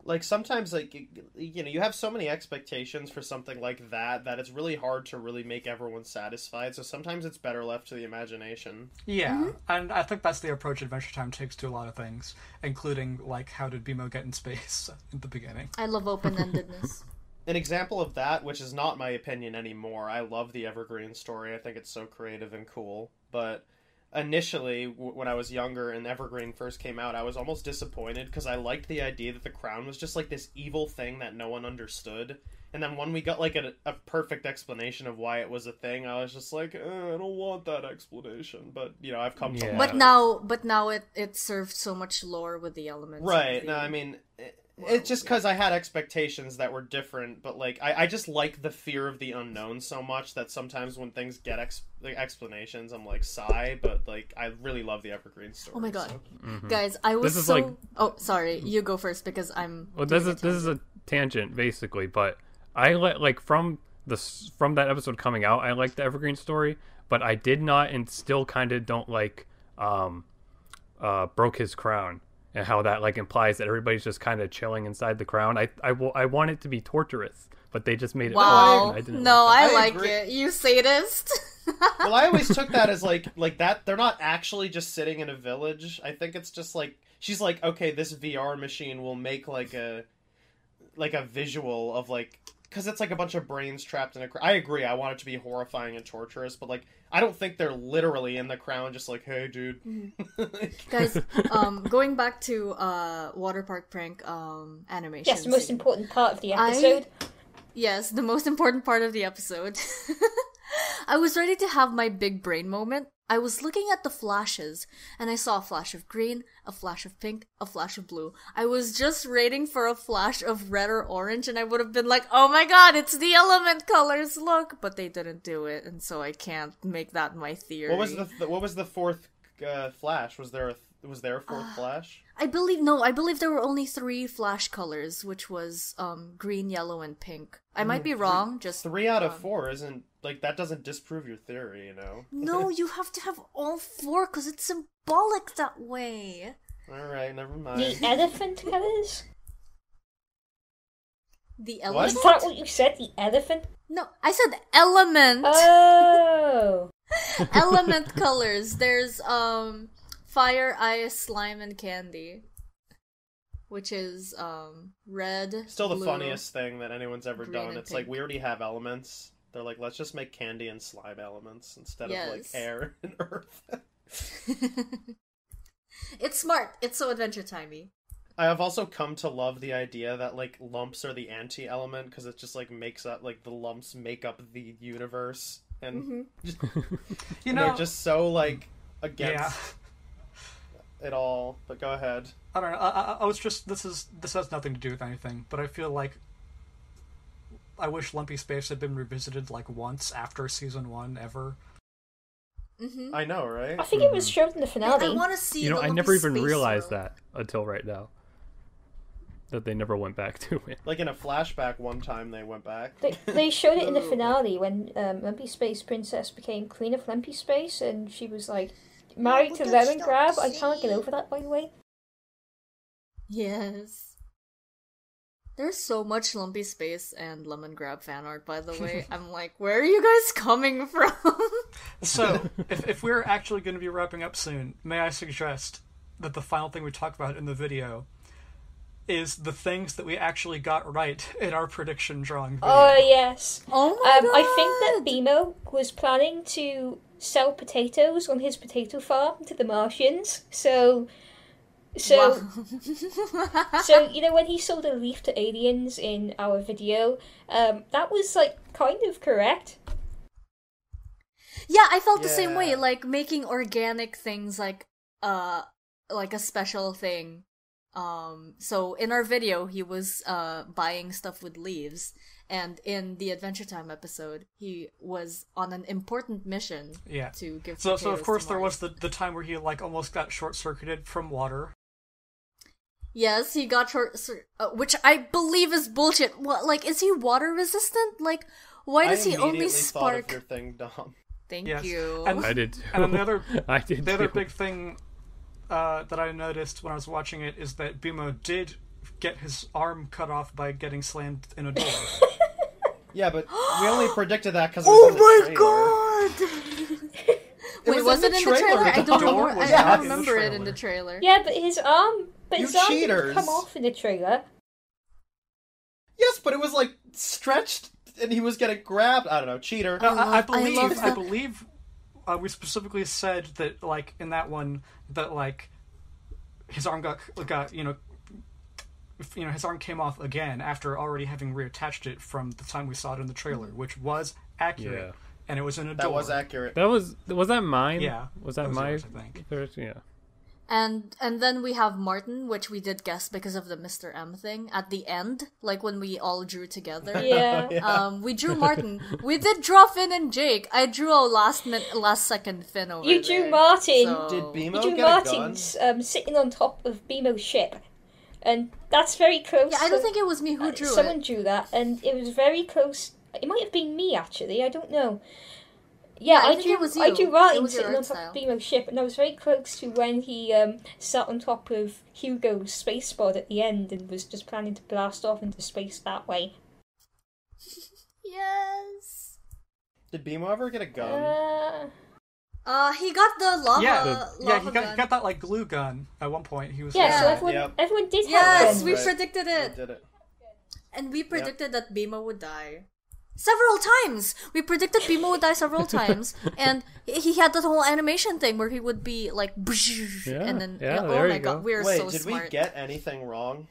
Like, sometimes, like, you know, you have so many expectations for something like that it's really hard to really make everyone satisfied, so sometimes it's better left to the imagination. Yeah, and I think that's the approach Adventure Time takes to a lot of things, including, like, how did BMO get in space at the beginning. I love open-endedness. An example of that, which is not my opinion anymore, I love the Evergreen story. I think it's so creative and cool. But initially, when I was younger and Evergreen first came out, I was almost disappointed because I liked the idea that the Crown was just like this evil thing that no one understood. And then when we got like a perfect explanation of why it was a thing, I was just like, I don't want that explanation. But you know, I've come to. Yeah. But now it served so much lore with the elements. Right. No, I mean, it's just because I had expectations that were different. But like, I just like the fear of the unknown so much that sometimes when things get explanations, I'm like sigh. But like, I really love the Evergreen story. Oh my god, so. Mm-hmm. Guys, I was so. Like... Oh, sorry, you go first because I'm. Well, this is a tangent basically, but. I like from that episode coming out, I liked the Evergreen story, but I did not and still kind of don't like Broke His Crown and how that like implies that everybody's just kind of chilling inside the Crown. I want it to be torturous, but they just made it. Wow, I didn't no, like I like agree. It. You sadist. Well, I always took that as like that they're not actually just sitting in a village. I think it's just like she's like, okay, this VR machine will make like a visual of like. Because it's like a bunch of brains trapped in a crown. I agree, I want it to be horrifying and torturous, but, like, I don't think they're literally in the crown just like, hey, dude. Guys, going back to Water Park Prank animation. Yes, the most important part of the episode. Yes, the most important part of the episode. I was ready to have my big brain moment. I was looking at the flashes, and I saw a flash of green, a flash of pink, a flash of blue. I was just waiting for a flash of red or orange, and I would have been like, oh my god, it's the element colors, look! But they didn't do it, and so I can't make that my theory. What was the fourth flash? Was there a fourth flash? I believe there were only three flash colors, which was green, yellow, and pink. I might be wrong, just... 3 out of 4 isn't... Like, that doesn't disprove your theory, you know? No, you have to have all 4, because it's symbolic that way. Alright, never mind. The elephant colors? The elephant? Is that what you said? The elephant? No, I said element! Oh! Element colors. There's, fire, ice, slime, and candy. Which is, red, still the blue, funniest thing that anyone's ever done. It's like, we already have elements. They're like, let's just make candy and slime elements instead of, like, air and earth. It's smart. It's so Adventure Timey. I have also come to love the idea that, like, lumps are the anti-element because it just, like, makes up, like, the lumps make up the universe. And, just, you know, they're just so, like, against it all. But go ahead. I don't know. I was just, this has nothing to do with anything, but I feel like I wish Lumpy Space had been revisited, like, once after season 1 ever. Mm-hmm. I know, right? I think it was shown in the finale. I want to see. You know, I never even realized that until right now. That they never went back to it. Like in a flashback, one time they went back. They showed it in the finale when Lumpy Space Princess became Queen of Lumpy Space, and she was like married to Lemon Grab. I can't get over that, by the way. Yes. There's so much Lumpy Space and Lemon Grab fan art, by the way. I'm like, where are you guys coming from? So, if we're actually going to be wrapping up soon, may I suggest that the final thing we talk about in the video is the things that we actually got right in our prediction drawing video. Oh, yes. Oh, my God. I think that BMO was planning to sell potatoes on his potato farm to the Martians, wow. So you know when he sold a leaf to aliens in our video, that was like kind of correct. Yeah, I felt the same way. Like making organic things, like a special thing. So in our video, he was buying stuff with leaves, and in the Adventure Time episode, he was on an important mission. Yeah. To give. So of course there was the time where he like almost got short circuited from water. Yes, he got which I believe is bullshit. What, like, is he water resistant? Like, why does he only spark? I immediately thought of your thing, Dom. Thank you. And I did too. And then the other big thing that I noticed when I was watching it is that BMO did get his arm cut off by getting slammed in a door. Yeah, but we only predicted that because. Oh my god! Wait, was it in the trailer? I don't remember it in the trailer. Yeah, but his arm. But you cheaters! Didn't come off in the trailer. Yes, but it was like stretched and he was getting grabbed. I don't know, cheater. No, I believe we specifically said that, like, in that one, that, like, his arm got you know, his arm came off again after already having reattached it from the time we saw it in the trailer, which was accurate. Yeah. And it was in a door. That was accurate. Was that mine? Yeah. Was that mine? I think. Yeah. And then we have Martin, which we did guess because of the Mr. M thing at the end, like when we all drew together. Yeah. Yeah. We drew Martin. We did draw Finn and Jake. I drew a last second Finn over. You drew Martin. So... Did BMO get a gun? You drew Martin's sitting on top of BMO's ship. And that's very close. Yeah, I don't think it was me who drew Someone drew that, and it was very close. It might have been me, actually. I don't know. Yeah, I drew. It was you. I drew Martin sitting on top of BMO's ship, and I was very close to when he sat on top of Hugo's space pod at the end and was just planning to blast off into space that way. Yes. Did BMO ever get a gun? He got the lava. Yeah, he got that like glue gun at one point. He was. Yeah, so everyone did. Yes, we predicted it. We did it. And we predicted that BMO would die. Several times! We predicted BMO would die several times, and he had that whole animation thing where he would be like, and then, oh my god, we're so smart. Wait, did we get anything wrong?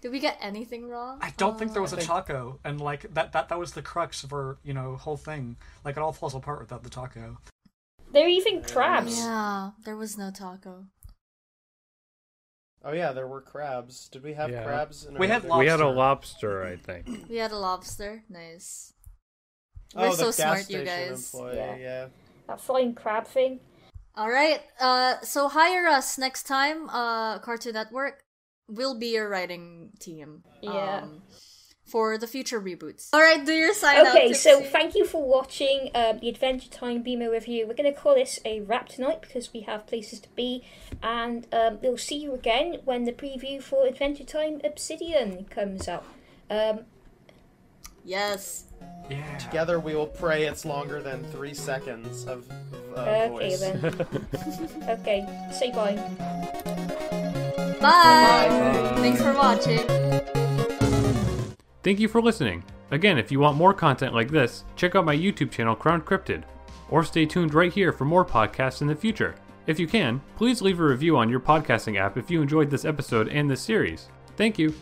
Did we get anything wrong? I don't think there was a taco, and like, that was the crux of our, whole thing. Like, it all falls apart without the taco. They're even crabs. Yeah, there was no taco. Oh yeah, there were crabs. Did we have crabs? We had a lobster, I think. We had a lobster. Nice. We're so smart, you guys. Employee, yeah. That flying crab thing. All right. So hire us next time. Cartoon Network. We'll be your writing team. Yeah. For the future reboots. All right, do your sign-out. Okay, so thank you for watching the Adventure Time BMO review. We're going to call this a wrap tonight because we have places to be. And we'll see you again when the preview for Adventure Time Obsidian comes out. Yes. Yeah. Together we will pray it's longer than 3 seconds of voice. Okay, then. Okay, say bye. Bye. Bye. Thanks for watching. Thank you for listening. Again, if you want more content like this, check out my YouTube channel, Crowned Cryptid, or stay tuned right here for more podcasts in the future. If you can, please leave a review on your podcasting app if you enjoyed this episode and this series. Thank you.